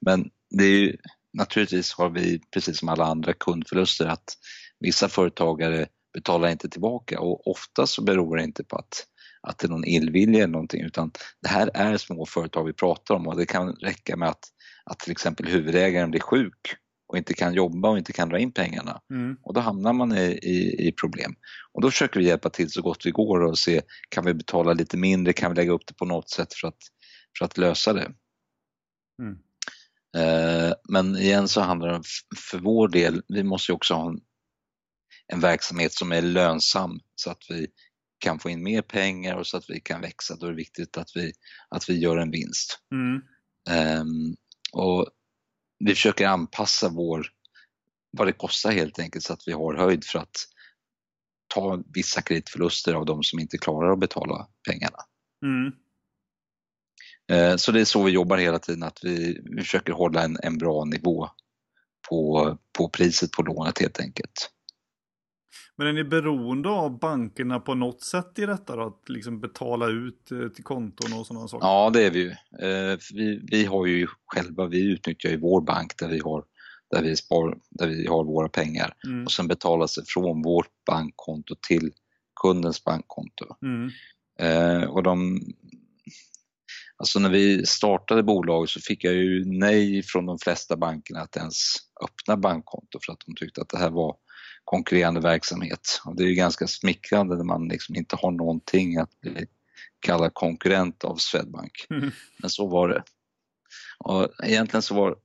Men det är ju... Naturligtvis har vi, precis som alla andra kundförluster, att vissa företagare betalar inte tillbaka och ofta så beror det inte på att, att det är någon illvilja eller någonting, utan det här är små företag vi pratar om och det kan räcka med att, att till exempel huvudägaren blir sjuk och inte kan jobba och inte kan dra in pengarna. Mm. Och då hamnar man i, i, i problem. Och då försöker vi hjälpa till så gott vi går och se, kan vi betala lite mindre, kan vi lägga upp det på något sätt för att, för att lösa det. Mm. Men igen så handlar det för vår del, vi måste ju också ha en, en verksamhet som är lönsam så att vi kan få in mer pengar och så att vi kan växa. Då är det viktigt att vi, att vi gör en vinst. Mm. Um, och vi försöker anpassa vår, vad det kostar helt enkelt så att vi har höjd för att ta vissa kreditförluster av de som inte klarar att betala pengarna. Mm. Så det är så vi jobbar hela tiden, att vi, vi försöker hålla en, en bra nivå på, på priset på lånet helt enkelt. Men är ni beroende av bankerna på något sätt i detta då? Att liksom betala ut till konton och sådana saker? Ja, det är vi ju. Vi, vi har ju själva, vi utnyttjar ju vår bank där vi har, där vi spar, där vi har våra pengar. Mm. Och sen betalas det från vårt bankkonto till kundens bankkonto. Mm. Och de... Alltså när vi startade bolaget så fick jag ju nej från de flesta bankerna att ens öppna bankkonto för att de tyckte att det här var konkurrerande verksamhet. Och det är ju ganska smickrande när man liksom inte har någonting att bli kallad konkurrent av Swedbank. Mm. Men så var det. Och egentligen så var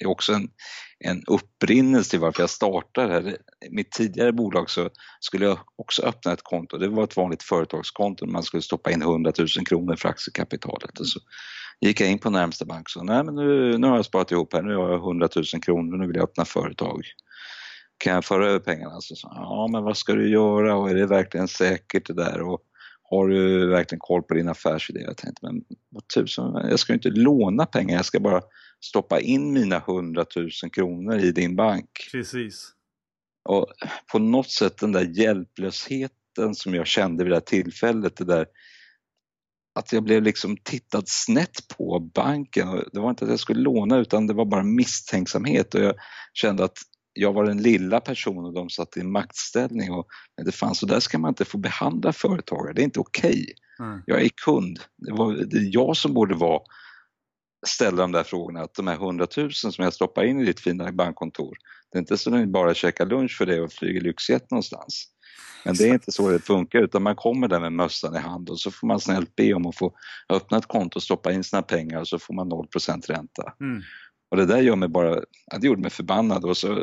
det också en, en upprinnelse till varför jag startade här. Mitt tidigare bolag så skulle jag också öppna ett konto. Det var ett vanligt företagskonto. Man skulle stoppa in hundra tusen kronor för aktiekapitalet. Och så gick jag in på närmsta bank och sa, nej men nu, nu har jag sparat ihop här. Nu har jag hundra tusen kronor. Nu vill jag öppna företag. Kan jag föra över pengarna? Så sa, ja men vad ska du göra? Och är det verkligen säkert det där? Och har du verkligen koll på din affärsidé? Jag tänkte, men vad tusen, jag ska ju inte låna pengar. Jag ska bara stoppa in mina hundra tusen kronor i din bank. Precis. Och på något sätt den där hjälplösheten som jag kände vid det här tillfället. Det där, att jag blev liksom tittad snett på banken. Och det var inte att jag skulle låna utan det var bara misstänksamhet. Och jag kände att jag var den lilla personen och de satt i en maktställning. Och, men det fanns, så där ska man inte få behandla företagare. Det är inte okej. Mm. Jag är kund. Det var det är jag som borde vara ställa de där frågorna, att de här hundratusen som jag stoppar in i ditt fina bankkontor, det är inte så att ni bara käkar lunch för det och flyger lyxjet någonstans. Men det är inte så det funkar, utan man kommer där med mössan i hand och så får man snällt be om att få öppna ett konto och stoppa in sina pengar och så får man noll procent ränta. Mm. Och det där gör mig bara, det gjorde mig förbannad, och så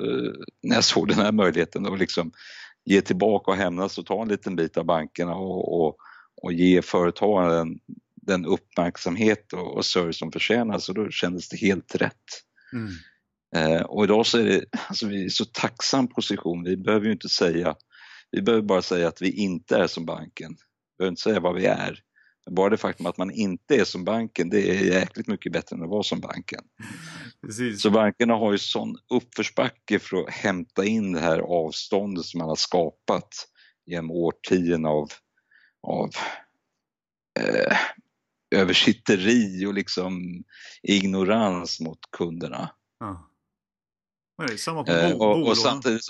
när jag såg den här möjligheten att liksom ge tillbaka och hämnas och ta en liten bit av bankerna och, och, och ge företagen den uppmärksamhet och service som förtjänas, så då kändes det helt rätt. Mm. Eh, och idag så är det, alltså vi är så tacksam position, vi behöver ju inte säga, vi behöver bara säga att vi inte är som banken. Vi behöver inte säga vad vi är. Bara det faktum att man inte är som banken, det är jäkligt mycket bättre än att vara som banken. Precis. Så bankerna har ju sån uppförsbacke för att hämta in det här avståndet som man har skapat genom årtionden av av eh, översitteri och liksom ignorans mot kunderna. Ja. Men det är samma på eh, och, och samtidigt,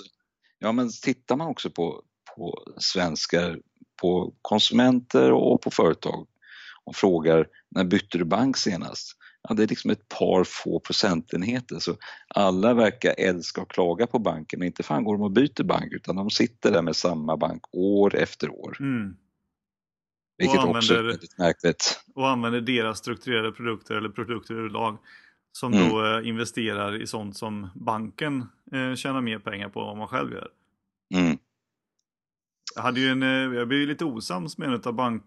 ja men tittar man också på, på svenskar, på konsumenter och på företag och frågar, när bytte du bank senast? Ja, det är liksom ett par få procentenheter, så alla verkar älska och klaga på banken, men inte fan går de och byter bank, utan de sitter där med samma bank år efter år. Mm. Vilket och använder, också är väldigt märkligt. Och använder deras strukturerade produkter eller produkter överlag som mm. då investerar i sånt som banken eh, tjänar mer pengar på än vad man själv gör. Mm. Jag hade ju en, jag blev ju lite osams med en av bank,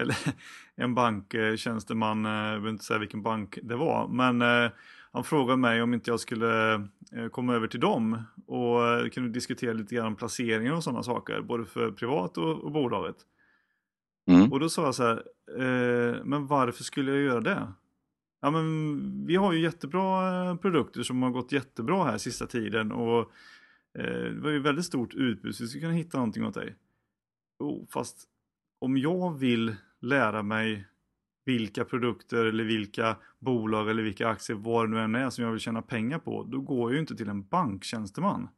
eller en banktjänsteman, jag vill inte säga vilken bank det var, men eh, han frågade mig om inte jag skulle eh, komma över till dem och eh, kunde diskutera lite grann om placeringar och sådana saker, både för privat och, och bolaget. Mm. Och då sa jag så här, eh, men varför skulle jag göra det? Ja men vi har ju jättebra produkter som har gått jättebra här sista tiden och eh, det var ju väldigt stort utbud så vi skulle kunna hitta någonting åt dig. Oh, fast om jag vill lära mig vilka produkter eller vilka bolag eller vilka aktier, vad det nu än är som jag vill tjäna pengar på, då går jag ju inte till en banktjänsteman.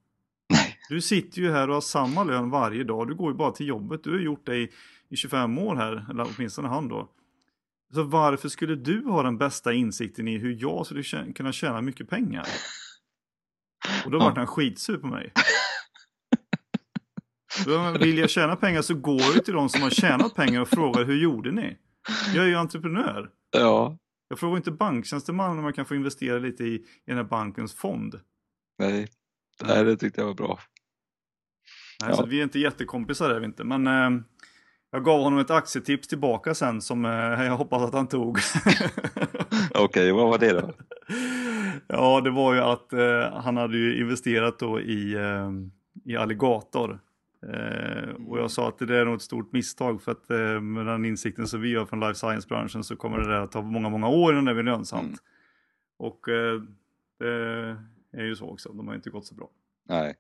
Du sitter ju här och har samma lön varje dag. Du går ju bara till jobbet. Du har gjort det i tjugofem år här. Eller åtminstone han då. Så varför skulle du ha den bästa insikten i hur jag skulle kunna tjäna mycket pengar? Och då vart han skitsur på mig. Då vill jag tjäna pengar så går jag till de som har tjänat pengar och frågar, hur gjorde ni? Jag är ju entreprenör. Ja. Jag frågar inte banktjänsteman om man kan få investera lite i, i den här bankens fond. Nej. Nej, det tyckte jag var bra. Nej, ja. Så vi är inte jättekompisar, är vi inte. Men eh, jag gav honom ett aktietips tillbaka sen som eh, jag hoppas att han tog. Okej, okay, vad var det då? Ja, det var ju att eh, han hade ju investerat då i, eh, i Alligator. Eh, och jag sa att det är nog ett stort misstag för att eh, med den insikten som vi gör från life science-branschen så kommer det där att ta många, många år innan det blir lönsamt. Mm. Och eh, det är ju så också, de har inte gått så bra. Nej,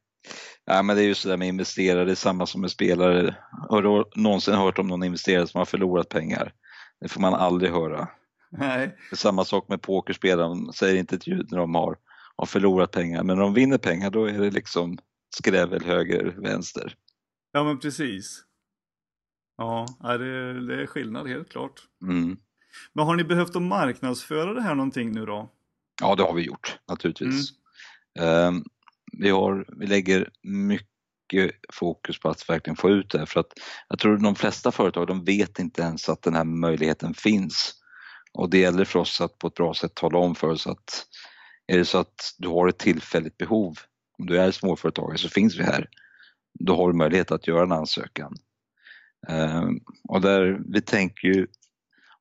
Nej men det är ju sådär med investerare, det är samma som med spelare. Har du någonsin hört om någon investerare som har förlorat pengar? Det får man aldrig höra. Nej. Det är samma sak med pokerspelare, de säger inte ett ljud när de har, har förlorat pengar. Men när de vinner pengar då är det liksom skrävel höger, vänster. Ja men precis. Ja, det, det är skillnad helt klart. Mm. Men har ni behövt att marknadsföra det här någonting nu då? Ja, det har vi gjort naturligtvis. Mm. Um, vi, har, vi lägger mycket fokus på att verkligen få ut det här, för att jag tror att de flesta företag, de vet inte ens att den här möjligheten finns, och det gäller för oss att på ett bra sätt tala om för oss att Är det så att du har ett tillfälligt behov, om du är småföretagare så finns vi här. Då har du möjlighet att göra en ansökan. Och där, vi tänker ju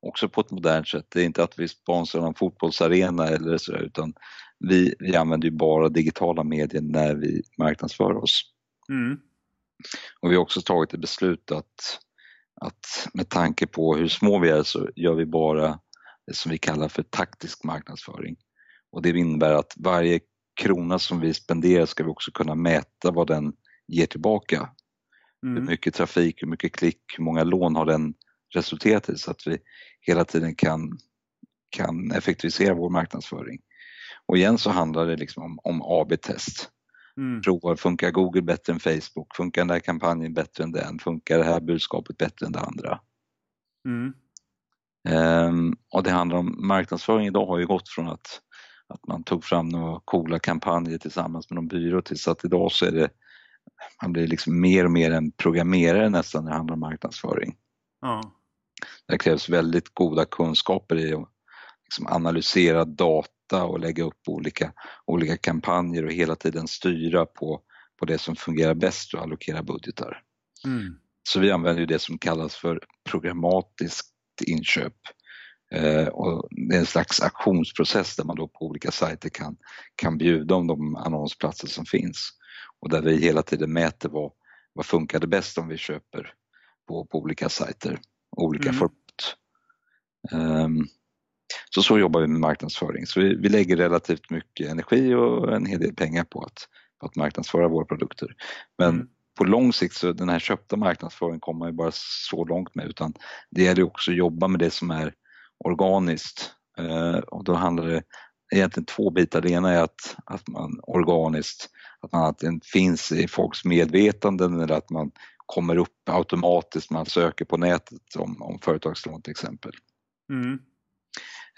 också på ett modernt sätt. Det är inte att vi sponsrar en fotbollsarena eller så, utan vi, vi använder ju bara digitala medier när vi marknadsför oss. Mm. Och vi har också tagit ett beslut att, att med tanke på hur små vi är så gör vi bara det som vi kallar för taktisk marknadsföring. Och det innebär att varje krona som vi spenderar ska vi också kunna mäta vad den ger tillbaka. Mm. Hur mycket trafik, hur mycket klick, hur många lån har den resulterat i, så att vi hela tiden kan, kan effektivisera vår marknadsföring. Och igen så handlar det liksom om, om A B-test. Mm. Provar, funkar Google bättre än Facebook? Funkar den där kampanjen bättre än den? Funkar det här budskapet bättre än det andra? Mm. Um, och det handlar om marknadsföring idag har ju gått från att, att man tog fram några coola kampanjer tillsammans med någon byrå tills att idag så är det, man blir liksom mer och mer en programmerare nästan när det handlar om marknadsföring. Ja. Det krävs väldigt goda kunskaper i att liksom analysera data och lägga upp olika, olika kampanjer och hela tiden styra på, på det som fungerar bäst och allokera budgetar. Mm. Så vi använder ju det som kallas för programmatiskt inköp. Eh, och det är en slags auktionsprocess där man då på olika sajter kan, kan bjuda om de annonsplatser som finns. Och där vi hela tiden mäter vad, vad funkar det bäst om vi köper på, på olika sajter, olika mm. format. Um, så så jobbar vi med marknadsföring. Så vi, vi lägger relativt mycket energi och en hel del pengar på att, på att marknadsföra våra produkter. Men mm. på lång sikt så den här köpta marknadsföringen kommer man ju bara så långt med, utan det gäller också att jobba med det som är organiskt. Uh, och då handlar det egentligen två bitar. Det ena är att, att man organiskt, att man antingen finns i folks medvetanden eller att man kommer upp automatiskt när man söker på nätet om, om företagslån till exempel. Mm.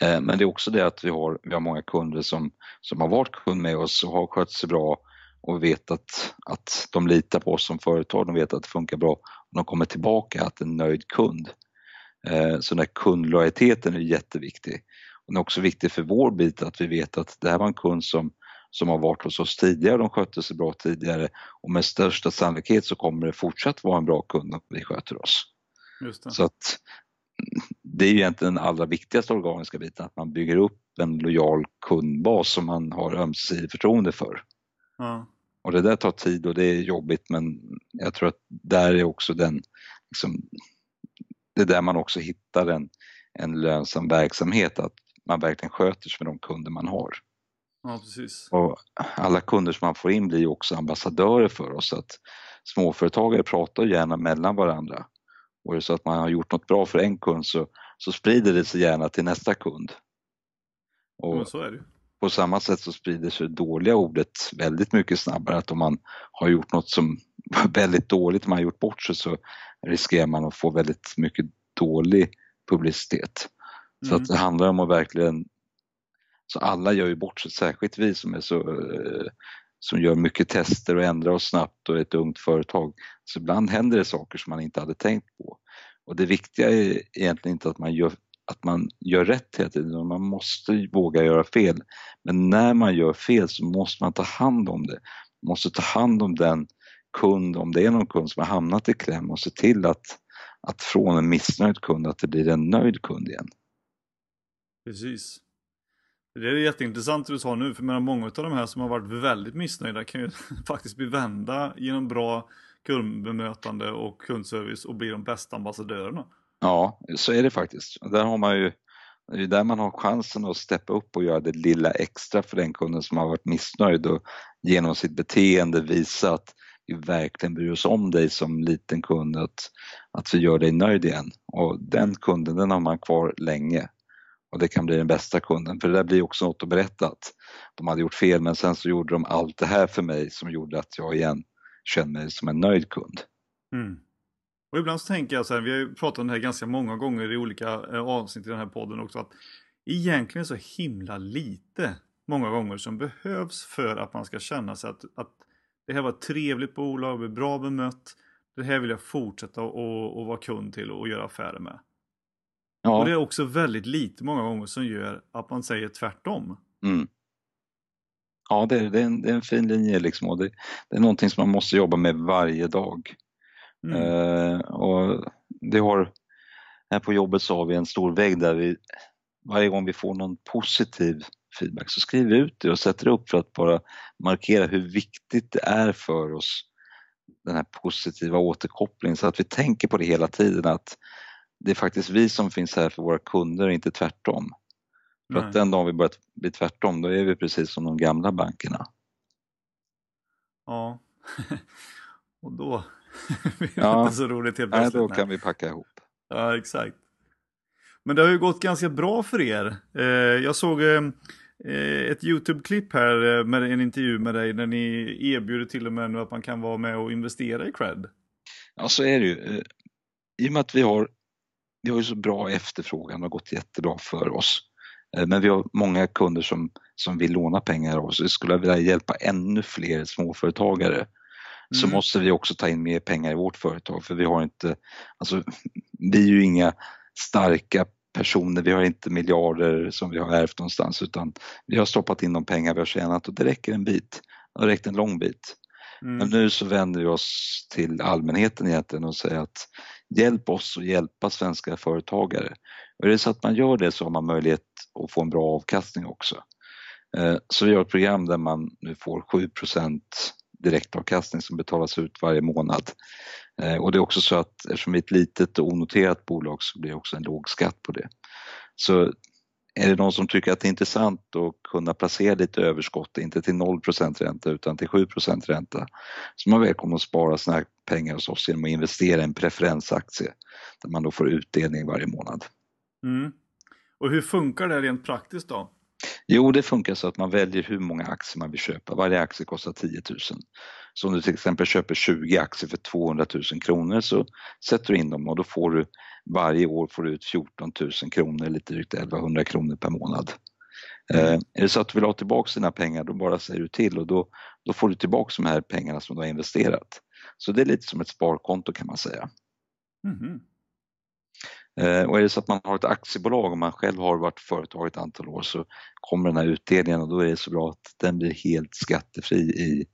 Eh, men det är också det att vi har, vi har många kunder som, som har varit kund med oss och har skött sig bra och vet att, att de litar på oss som företag, de vet att det funkar bra och de kommer tillbaka att en nöjd kund. Eh, så den här kundlojaliteten är jätteviktig. Och den är också viktig för vår bit att vi vet att det här var en kund som som har varit hos oss tidigare, de skötte sig bra tidigare och med största sannolikhet så kommer det fortsatt vara en bra kund om vi sköter oss. Just det. Så att det är ju egentligen den allra viktigaste organiska biten, att man bygger upp en lojal kundbas som man har ömsesidigt förtroende för. Ja. Och det där tar tid och det är jobbigt, men jag tror att där är också den, liksom, det är där man också hittar en, en lönsam verksamhet, att man verkligen sköter sig med de kunder man har. Ja, precis. Och alla kunder som man får in blir också ambassadörer för oss, så att småföretagare pratar gärna mellan varandra. Och det är så att man har gjort något bra för en kund så, så sprider det sig gärna till nästa kund. Och ja, så är det. På samma sätt så sprider sig det dåliga ordet väldigt mycket snabbare, att om man har gjort något som var väldigt dåligt, man har gjort bort sig, så riskerar man att få väldigt mycket dålig publicitet. Mm. Så att det handlar om att verkligen. Så alla gör ju bort sig, särskilt vi som, är så, som gör mycket tester och ändrar oss snabbt och är ett ungt företag. Så ibland händer det saker som man inte hade tänkt på. Och det viktiga är egentligen inte att man gör, att man gör rätt hela tiden. Man måste våga göra fel. Men när man gör fel så måste man ta hand om det. Man måste ta hand om den kund, om det är någon kund som har hamnat i kläm, och se till att, att från en missnöjd kund att det blir en nöjd kund igen. Precis. Det är jätteintressant det du sa nu, för medan många av de här som har varit väldigt missnöjda kan ju faktiskt bli vända genom bra kundbemötande och kundservice och bli de bästa ambassadörerna. Ja, så är det faktiskt. Där har man ju, det är där man har chansen att steppa upp och göra det lilla extra för den kunden som har varit missnöjd, och genom sitt beteende visa att vi verkligen bryr oss om dig som liten kund, att, att vi gör dig nöjd igen. Och den kunden, den har man kvar länge. Och det kan bli den bästa kunden. För det där blir också något att berätta, att de hade gjort fel, men sen så gjorde de allt det här för mig som gjorde att jag igen kände mig som en nöjd kund. Mm. Och ibland så tänker jag så här, vi har ju pratat om det här ganska många gånger i olika avsnitt i den här podden också, att egentligen så himla lite många gånger som behövs för att man ska känna sig att, att det här var ett trevligt bolag, det var bra bemött, det här vill jag fortsätta och, och vara kund till och göra affärer med. Ja. Och det är också väldigt lite många gånger som gör att man säger tvärtom. Mm. ja, det är, det är, en, det är en fin linje liksom, och det, det är någonting som man måste jobba med varje dag. Mm. Uh, och det har, här på jobbet så har vi en stor vägg där vi, varje gång vi får någon positiv feedback så skriver vi ut det och sätter det upp för att bara markera hur viktigt det är för oss, den här positiva återkopplingen, så att vi tänker på det hela tiden, att det är faktiskt vi som finns här för våra kunder, inte tvärtom. För Nej. Att den dagen vi börjar bli tvärtom, då är vi precis som de gamla bankerna. Ja, och då blir det ja. inte så roligt helt plötsligt. Nej, då kan vi packa ihop. Ja, exakt. Men det har ju gått ganska bra för er. Jag såg ett YouTube-klipp här med en intervju med dig där ni erbjuder till och med nu att man kan vara med och investera i Kred. Ja, så är det ju. I och med att vi har, vi har ju så bra efterfrågan, det har gått jättebra för oss. Men vi har många kunder som, som vill låna pengar av oss. Vi skulle vilja hjälpa ännu fler småföretagare. Så mm. måste vi också ta in mer pengar i vårt företag. För vi har inte, alltså, vi är ju inga starka personer. Vi har inte miljarder som vi har ärvt någonstans. Utan vi har stoppat in de pengar vi har tjänat och det räcker en bit. Det räcker en lång bit. Mm. Men nu så vänder vi oss till allmänheten egentligen och säger att hjälp oss och hjälpa svenska företagare. Och det är så att man gör det så har man möjlighet att få en bra avkastning också. Så vi har ett program där man nu får sju procent direktavkastning som betalas ut varje månad. Och det är också så att eftersom vi är ett litet och onoterat bolag så blir det också en låg skatt på det. Så är det någon som tycker att det är intressant att kunna placera lite överskott, inte till noll procent ränta utan till sju procent ränta, så man är välkommen att spara sina pengar hos oss genom att investera i en preferensaktie där man då får utdelning varje månad. Mm. Och hur funkar det rent praktiskt då? Jo, det funkar så att man väljer hur många aktier man vill köpa. Varje aktie kostar tio tusen. Så om du till exempel köper tjugo aktier för tvåhundratusen kronor så sätter du in dem och då får du varje år får du ut fjortontusen kronor, lite drygt elvahundra kronor per månad. Mm. Eh, är det så att du vill ha tillbaka dina pengar, då bara säger du till och då, då får du tillbaka de här pengarna som du har investerat. Så det är lite som ett sparkonto kan man säga. Mm. Och är det så att man har ett aktiebolag och man själv har varit företag ett antal år så kommer den här utdelningen och då är det så bra att den blir helt skattefri i,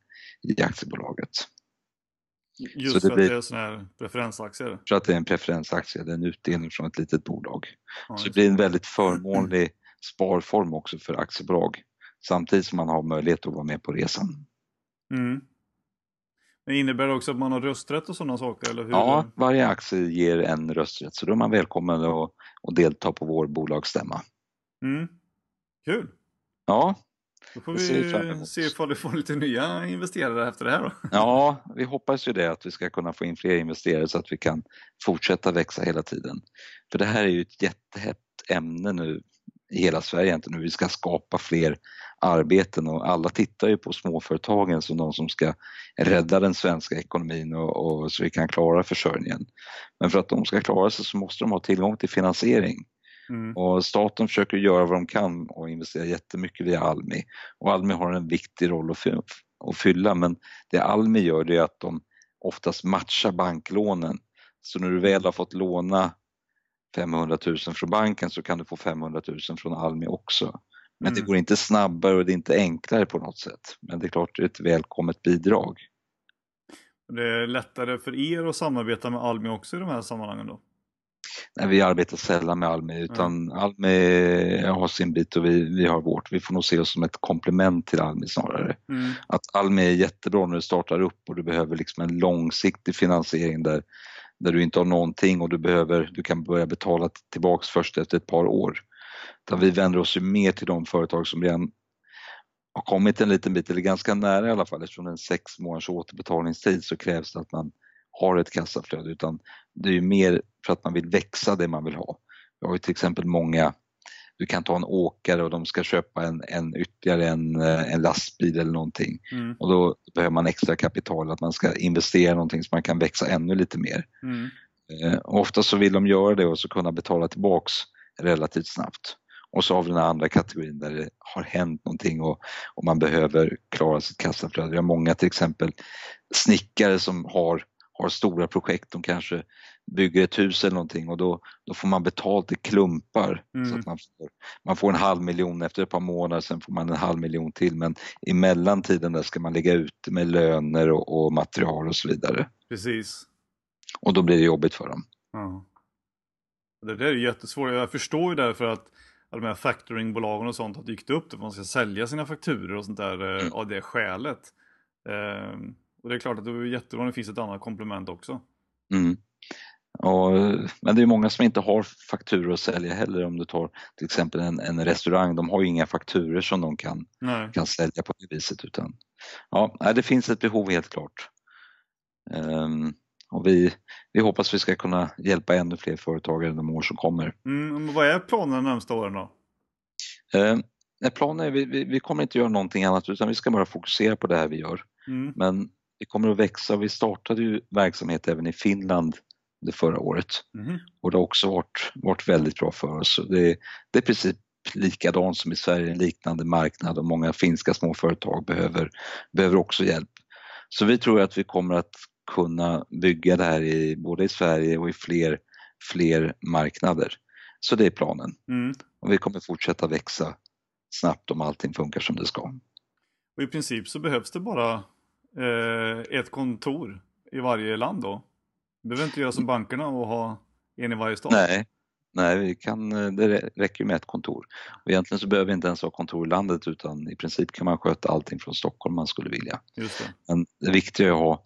i aktiebolaget. Just så för det blir, att det är sådana här preferensaktier? För att det är en preferensaktie, det är en utdelning från ett litet bolag. Ja, så det blir en väldigt förmånlig sparform också för aktiebolag samtidigt som man har möjlighet att vara med på resan. Mm. Det innebär också att man har rösträtt och sådana saker? Eller hur? Ja, varje aktie ger en rösträtt. Så då är man välkommen att, att delta på vår bolagsstämma. Mm. Kul! Ja. Då får vi se ifall du får lite nya investerare efter det här då. Ja, vi hoppas ju det. Att vi ska kunna få in fler investerare så att vi kan fortsätta växa hela tiden. För det här är ju ett jättehett ämne nu i hela Sverige egentligen. Hur vi ska skapa fler arbeten och alla tittar ju på småföretagen som de som ska rädda den svenska ekonomin och, och så vi kan klara försörjningen. Men för att de ska klara sig så måste de ha tillgång till finansiering. Mm. Och staten försöker göra vad de kan och investera jättemycket via Almi. Och Almi har en viktig roll att fylla, men det Almi gör det är att de oftast matchar banklånen. Så när du väl har fått låna femhundratusen från banken så kan du få femhundratusen från Almi också. Men mm. det går inte snabbare och det är inte enklare på något sätt. Men det är klart det är ett välkommet bidrag. Det är lättare för er att samarbeta med Almi också i de här sammanhangen då? Nej, vi arbetar sällan med Almi utan mm. Almi har sin bit och vi, vi har vårt. Vi får nog se oss som ett komplement till Almi snarare. Mm. Att Almi är jättebra när du startar upp och du behöver liksom en långsiktig finansiering där, där du inte har någonting och du, behöver, du kan börja betala tillbaka först efter ett par år. Där vi vänder oss ju mer till de företag som redan har kommit en liten bit eller ganska nära i alla fall. Eftersom det är en sex månaders återbetalningstid så krävs det att man har ett kassaflöde utan det är ju mer för att man vill växa det man vill ha. Vi har ju till exempel många, du kan ta en åkare och de ska köpa en, en ytterligare en, en lastbil eller någonting mm. och då behöver man extra kapital att man ska investera i någonting så man kan växa ännu lite mer. Mm. Eh, ofta så vill de göra det och så kunna betala tillbaks relativt snabbt. Och så har vi den andra kategorin där det har hänt någonting och, och man behöver klara sitt kassaflöde. Vi har många till exempel snickare som har, har stora projekt. De kanske bygger ett hus eller någonting, och då, då får man betalt i klumpar. Mm. Så att man, får, man får en halv miljon efter ett par månader, sen får man en halv miljon till. Men i mellantiden där ska man ligga ute med löner och, och material och så vidare. Precis. Och då blir det jobbigt för dem. Ja. Det där är jättesvårt. Jag förstår ju därför att alla de här factoringbolagen och sånt har dykt upp. Där man ska sälja sina fakturor och sånt där mm. av det skälet. Ehm, och det är klart att det är jättebra om det finns ett annat komplement också. Mm. Och, men det är många som inte har fakturor att sälja heller. Om du tar till exempel en, en restaurang, de har ju inga fakturor som de kan, kan sälja på det viset. Utan, ja, det finns ett behov helt klart. Um, och vi, vi hoppas vi ska kunna hjälpa ännu fler företagare de år som kommer. Mm, vad är planen de närmaste åren då? Um, planen är, vi, vi, vi kommer inte göra någonting annat, utan vi ska bara fokusera på det här vi gör. Mm. Men vi kommer att växa. Vi startade ju verksamhet även i Finland det förra året. Mm. Och det har också varit, varit väldigt bra för oss. Det, det är precis likadant som i Sverige, en liknande marknad, och många finska småföretag behöver, behöver också hjälp. Så vi tror att vi kommer att kunna bygga det här i, både i Sverige och i fler, fler marknader. Så det är planen. Mm. Och vi kommer fortsätta växa snabbt om allting funkar som det ska. Och i princip så behövs det bara eh, ett kontor i varje land då? Du behöver inte göra som bankerna och ha en i varje stad. Nej, nej vi kan, det räcker med ett kontor. Och egentligen så behöver vi inte ens ha kontor i landet, utan i princip kan man sköta allting från Stockholm man skulle vilja. Just det. Men det viktiga är att ha,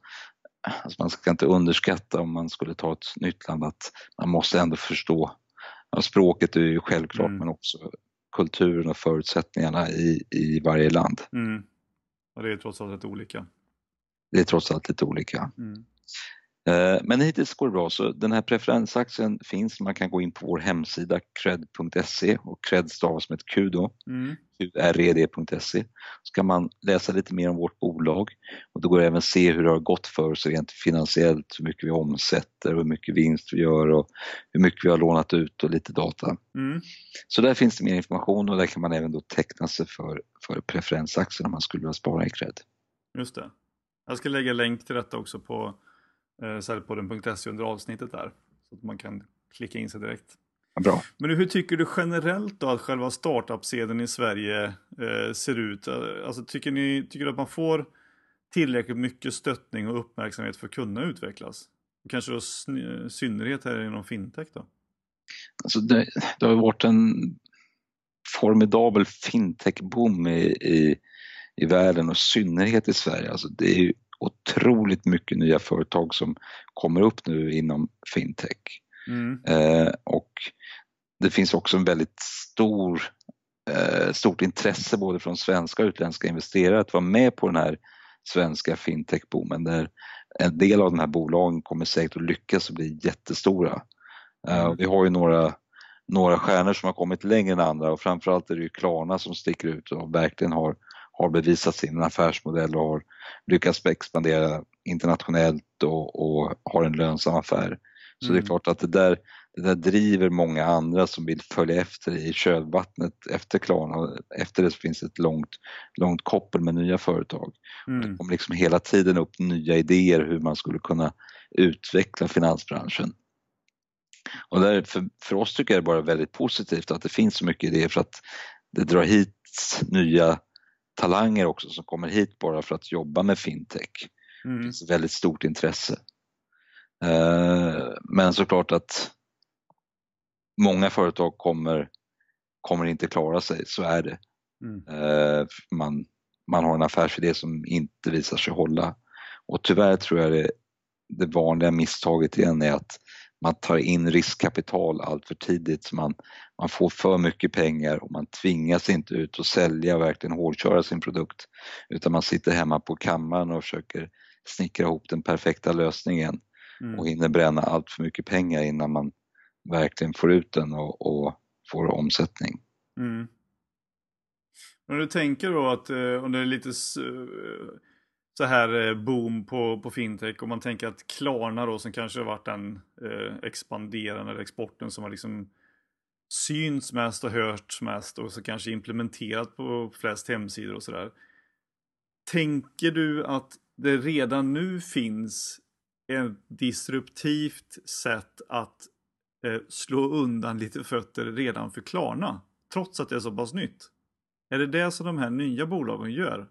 alltså man ska inte underskatta om man skulle ta ett nytt land, att man måste ändå förstå. Ja, språket är ju självklart, mm. men också kulturen och förutsättningarna i, i varje land. Mm. Och det är trots allt lite olika. Det är trots allt lite olika. Mm. Men hittills går det bra, så den här preferensaktien finns, man kan gå in på vår hemsida kred punkt se, och Kred stavas med ett Q då, mm. kred punkt se, så kan man läsa lite mer om vårt bolag, och då går det även att se hur det har gått för oss rent finansiellt, hur mycket vi omsätter, hur mycket vinst vi gör och hur mycket vi har lånat ut och lite data. Mm. Så där finns det mer information, och där kan man även då teckna sig för, för preferensaktien om man skulle vilja spara i Kred. Just det. Jag ska lägga länk till detta också på säljpodden punkt se under avsnittet där, så att man kan klicka in sig direkt. Bra. Men hur tycker du generellt då att själva startup-scenen i Sverige eh, ser ut? Alltså, tycker, ni, tycker du att man får tillräckligt mycket stöttning och uppmärksamhet för att kunna utvecklas? Kanske då sn- synnerhet här inom fintech då? Alltså det, det har varit en formidabel fintech-boom i, i, i världen, och synnerhet i Sverige. Alltså det är ju otroligt mycket nya företag som kommer upp nu inom fintech. Mm. Eh, och det finns också en väldigt stor, eh, stort intresse både från svenska och utländska investerare att vara med på den här svenska fintech-boomen, där en del av de här bolagen kommer säkert att lyckas och bli jättestora. Eh, och vi har ju några, några stjärnor som har kommit längre än andra, och framförallt är det ju Klarna som sticker ut och verkligen har har bevisat sin affärsmodell och har lyckats expandera internationellt och, och har en lönsam affär. Så mm. det är klart att det där, det där driver många andra som vill följa efter i kölvattnet efter Klarna. Efter det finns ett långt, långt koppel med nya företag. Mm. Och det kommer liksom hela tiden upp nya idéer hur man skulle kunna utveckla finansbranschen. Och där, för, för oss tycker jag det bara är väldigt positivt att det finns så mycket idéer, för att det drar hit nya talanger också som kommer hit bara för att jobba med fintech. Mm. Det finns ett väldigt stort intresse. Men såklart att många företag kommer, kommer inte klara sig, så är det. Mm. Man, man har en affärsidé som inte visar sig hålla. Och tyvärr tror jag det, det vanliga misstaget igen är att man tar in riskkapital allt för tidigt, så man, man får för mycket pengar och man tvingas inte ut och sälja och verkligen hårdköra sin produkt, utan man sitter hemma på kammaren och försöker snickra ihop den perfekta lösningen mm. och hinner bränna allt för mycket pengar innan man verkligen får ut den och, och får omsättning. Mm. Men du tänker då att om det är lite så här boom på, på fintech, och man tänker att Klarna då, som kanske har varit den eh, expanderande eller exporten som har liksom syns mest och hörts mest och så kanske implementerat på flest hemsidor och sådär. Tänker du att det redan nu finns en disruptivt sätt att eh, slå undan lite fötter redan för Klarna, trots att det är så pass nytt. Är det det som de här nya bolagen gör?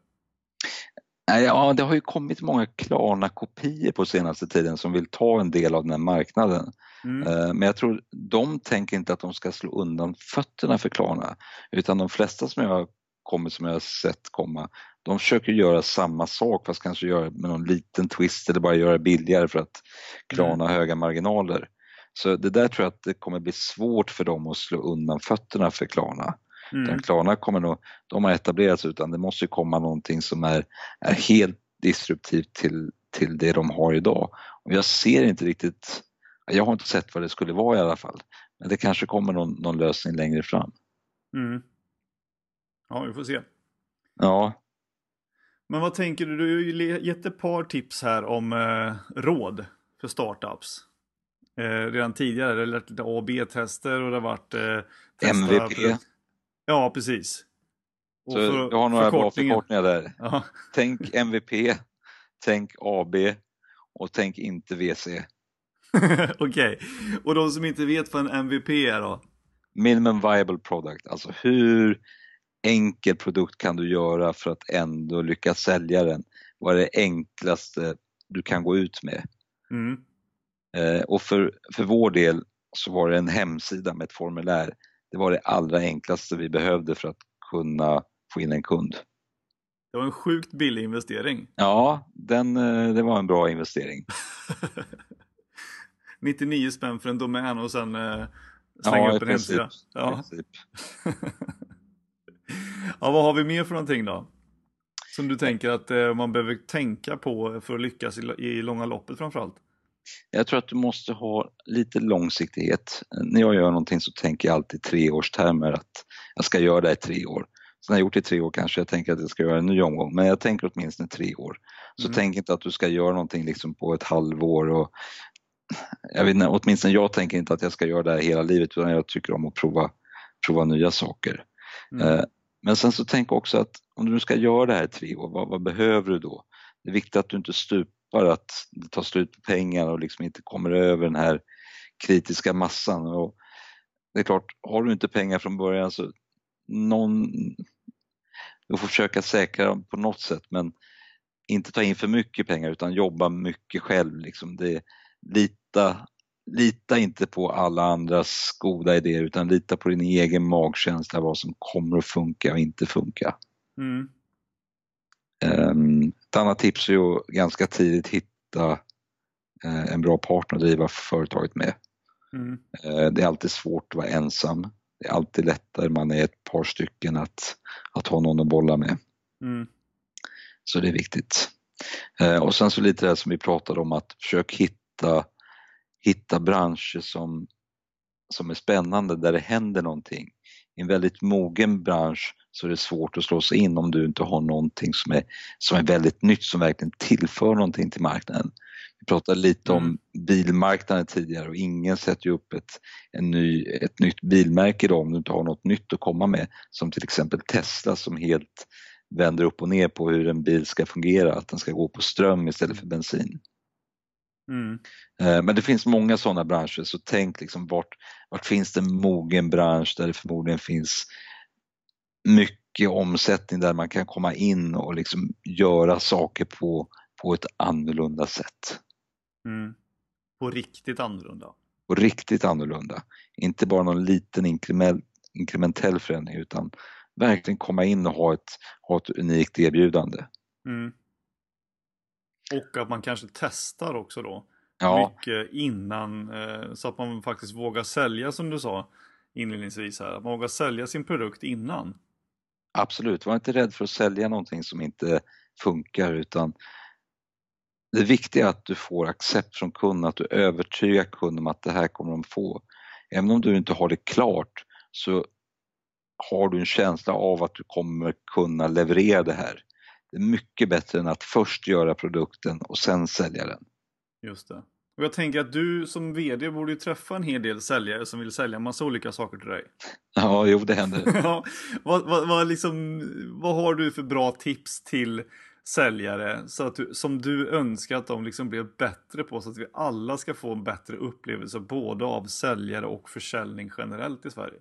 Ja, det har ju kommit många Klarna-kopior på senaste tiden som vill ta en del av den här marknaden. Mm. Men jag tror de tänker inte att de ska slå undan fötterna för Klarna, utan de flesta som jag har kommit, som jag har sett komma, de försöker göra samma sak fast kanske göra med någon liten twist eller bara göra billigare för att Klarna mm. höga marginaler. Så det där tror jag att det kommer bli svårt för dem att slå undan fötterna för Klarna. Mm. Den Klarna kommer nog, de har etablerats, utan det måste ju komma någonting som är, är helt disruptivt till, till det de har idag. Och jag ser inte riktigt, jag har inte sett vad det skulle vara i alla fall. Men det kanske kommer någon, någon lösning längre fram. Mm. Ja, vi får se. Ja. Men vad tänker du, du har ju gett ett par tips här om eh, råd för startups. Eh, redan tidigare, det har varit lite A B-tester och det har varit eh, testa M V P. För... Ja, precis. Och så för, jag har några bra förkortningar där. Ja. Tänk M V P, tänk A B och tänk inte V C. Okej, okay. Och de som inte vet vad en M V P är då? Minimum Viable Product, alltså hur enkel produkt kan du göra för att ändå lyckas sälja den? Vad är det enklaste du kan gå ut med? Mm. Eh, och för, för vår del så var det en hemsida med ett formulär. Det var det allra enklaste vi behövde för att kunna få in en kund. Det var en sjukt billig investering. Ja, den, det var en bra investering. nittionio spänn för en domän och sen slänga ja, upp en hemsida. Ja, i princip. Ja, vad har vi mer för någonting då? Som du tänker att man behöver tänka på för att lyckas i långa loppet framförallt? Jag tror att du måste ha lite långsiktighet. När jag gör någonting så tänker jag alltid tre års termer att jag ska göra det i tre år. Så när jag gjort det i tre år kanske jag tänker att jag ska göra en ny omgång. Men jag tänker åtminstone tre år. Så mm. tänk inte att du ska göra någonting liksom på ett halvår. Och jag vet inte, åtminstone jag tänker inte att jag ska göra det här hela livet, utan jag tycker om att prova, prova nya saker. Mm. Men sen så tänk också att om du ska göra det här i tre år, vad, vad behöver du då? Det är viktigt att du inte stupar. Bara att det tar slut på pengar och liksom inte kommer över den här kritiska massan. Och det är klart, har du inte pengar från början så någon, du får försöka säkra dem på något sätt, men inte ta in för mycket pengar utan jobba mycket själv. Liksom det, lita, lita inte på alla andras goda idéer utan lita på din egen magkänsla, vad som kommer att funka och inte funka. Mm. Ett annat tips är ju ganska tidigt hitta en bra partner att driva företaget med. Mm. Det är alltid svårt att vara ensam. Det är alltid lättare man är ett par stycken att, att ha någon att bolla med. Mm. Så det är viktigt. Och sen så lite det som vi pratade om, att försök hitta, hitta branscher som, som är spännande, där det händer någonting. I en väldigt mogen bransch så är det svårt att slå sig in om du inte har någonting som är, som är väldigt nytt, som verkligen tillför någonting till marknaden. Vi pratade lite mm. om bilmarknaden tidigare, och ingen sätter ju upp ett, en ny, ett nytt bilmärke idag om du inte har något nytt att komma med. Som till exempel Tesla, som helt vänder upp och ner på hur en bil ska fungera, att den ska gå på ström istället för bensin. Mm. Men det finns många sådana branscher, så tänk liksom vart, vart finns det en mogen bransch där det förmodligen finns mycket omsättning, där man kan komma in och liksom göra saker på, på ett annorlunda sätt. Mm. På riktigt annorlunda. På riktigt annorlunda. Inte bara någon liten inkrement, inkrementell förändring, utan verkligen komma in och ha ett, ha ett unikt erbjudande. Mm. Och att man kanske testar också då ja. mycket innan, så att man faktiskt vågar sälja, som du sa inledningsvis här. Att man vågar sälja sin produkt innan. Absolut, var inte rädd för att sälja någonting som inte funkar, utan det viktiga är att du får accept från kunden, att du övertygar kunden om att det här kommer de få. Även om du inte har det klart så har du en känsla av att du kommer kunna leverera det här. Det är mycket bättre än att först göra produkten och sen sälja den. Just det. Och jag tänker att du som vd borde ju träffa en hel del säljare som vill sälja massa olika saker till dig. Ja, jo, det händer. Ja. Vad, vad, vad, liksom, vad har du för bra tips till säljare så att du, som du önskar att de liksom blev bättre på, så att vi alla ska få en bättre upplevelse både av säljare och försäljning generellt i Sverige?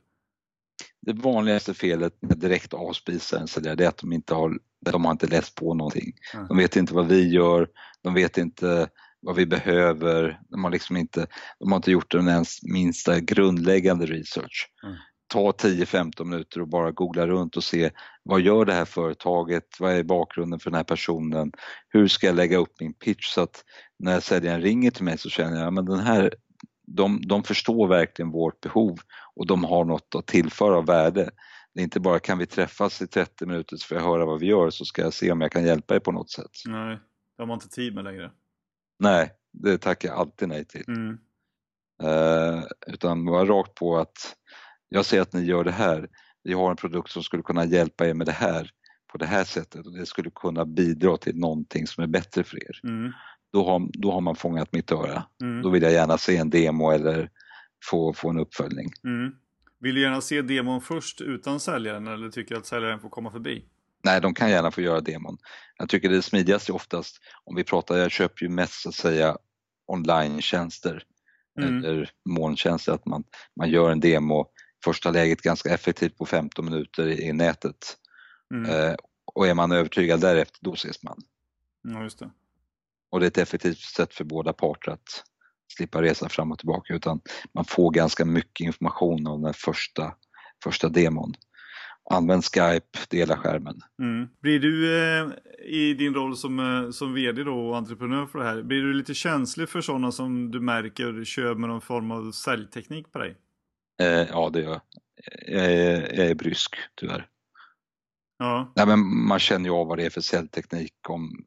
Det vanligaste felet med direkt avspisar en säljare är att de inte har, de har inte läst på någonting. Mm. De vet inte vad vi gör, de vet inte vad vi behöver, de har, liksom inte, de har inte gjort den ens minsta grundläggande research. Mm. Ta tio femton minuter och bara googla runt och se vad gör det här företaget, vad är bakgrunden för den här personen, hur ska jag lägga upp min pitch så att när säljaren ringer till mig så känner jag, men den här, de, de förstår verkligen vårt behov och de har något att tillföra av värde. Det är inte bara kan vi träffas i trettio minuter så får jag höra vad vi gör så ska jag se om jag kan hjälpa er på något sätt. Nej, det har man inte tid med längre. Nej, det tackar jag alltid nej till. Mm. Uh, utan vara rakt på att jag ser att ni gör det här. Vi har en produkt som skulle kunna hjälpa er med det här på det här sättet och det skulle kunna bidra till någonting som är bättre för er. Mm. Då, har, då har man fångat mitt öra. Mm. Då vill jag gärna se en demo eller få, få en uppföljning. Mm. Vill du gärna se demon först utan säljaren eller tycker att säljaren får komma förbi? Nej, de kan gärna få göra demon. Jag tycker det smidigaste oftast, om vi pratar, jag köper ju mest så att säga online-tjänster mm. eller molntjänster, att man, man gör en demo första läget ganska effektivt på femton minuter i, i nätet. Mm. Eh, och är man övertygad därefter, då ses man. Ja, just det. Och det är ett effektivt sätt för båda parter att slippa resa fram och tillbaka, utan man får ganska mycket information om den första, första demon. Använd Skype, dela skärmen. Mm. Blir du eh, i din roll som, som vd då, och entreprenör för det här, blir du lite känslig för sådana som du märker kör med någon form av säljteknik på dig? Eh, ja, det gör jag. Jag är, jag är brysk, tyvärr. Ja. Nej, men man känner ju av vad det är för säljteknik. Om...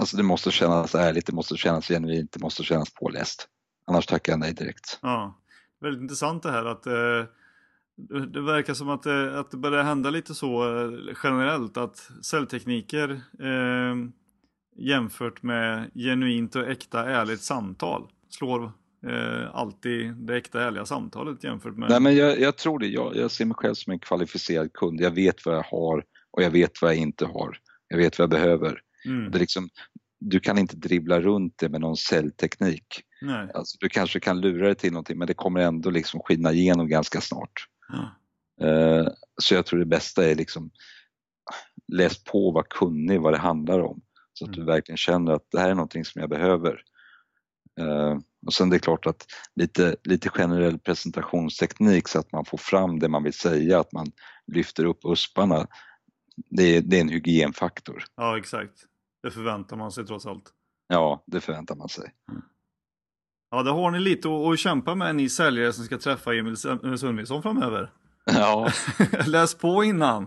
Alltså det måste kännas ärligt, det måste kännas genuint, det måste kännas påläst. Annars tackar jag nej direkt. Ja, väldigt intressant det här att... Eh... Det verkar som att, att det börjar hända lite så generellt att säljtekniker eh, jämfört med genuint och äkta ärligt samtal slår eh, alltid det äkta ärliga samtalet jämfört med... Nej, men jag, jag tror det. Jag, jag ser mig själv som en kvalificerad kund. Jag vet vad jag har och jag vet vad jag inte har. Jag vet vad jag behöver. Mm. Det är liksom, du kan inte dribbla runt det med någon säljteknik. Nej. Alltså, du kanske kan lura det till någonting men det kommer ändå liksom skina igenom ganska snart. Mm. Så jag tror det bästa är liksom läs på vad kunnig vad det handlar om så att du verkligen känner att det här är någonting som jag behöver. Och sen det är klart att lite, lite generell presentationsteknik så att man får fram det man vill säga, att man lyfter upp usparna, det är, det är en hygienfaktor. Ja, exakt. Det förväntar man sig trots allt. Ja, det förväntar man sig. Mm. Ja, det har ni lite att kämpa med, ni säljare som ska träffa Emil Sundvissson framöver. Ja. Läs på innan.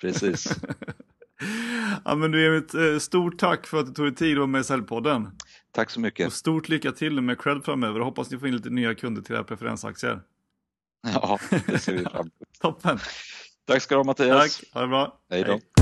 Precis. Ja, men du Emil, stort tack för att du tog dig tid med Säljpodden. Tack så mycket. Och stort lycka till med Kred framöver. Hoppas ni får in lite nya kunder till era preferensaktier. Ja, det ser vi fram emot. Toppen. Tack ska du ha, Mattias. Tack, ha det bra. Hej då. Hej.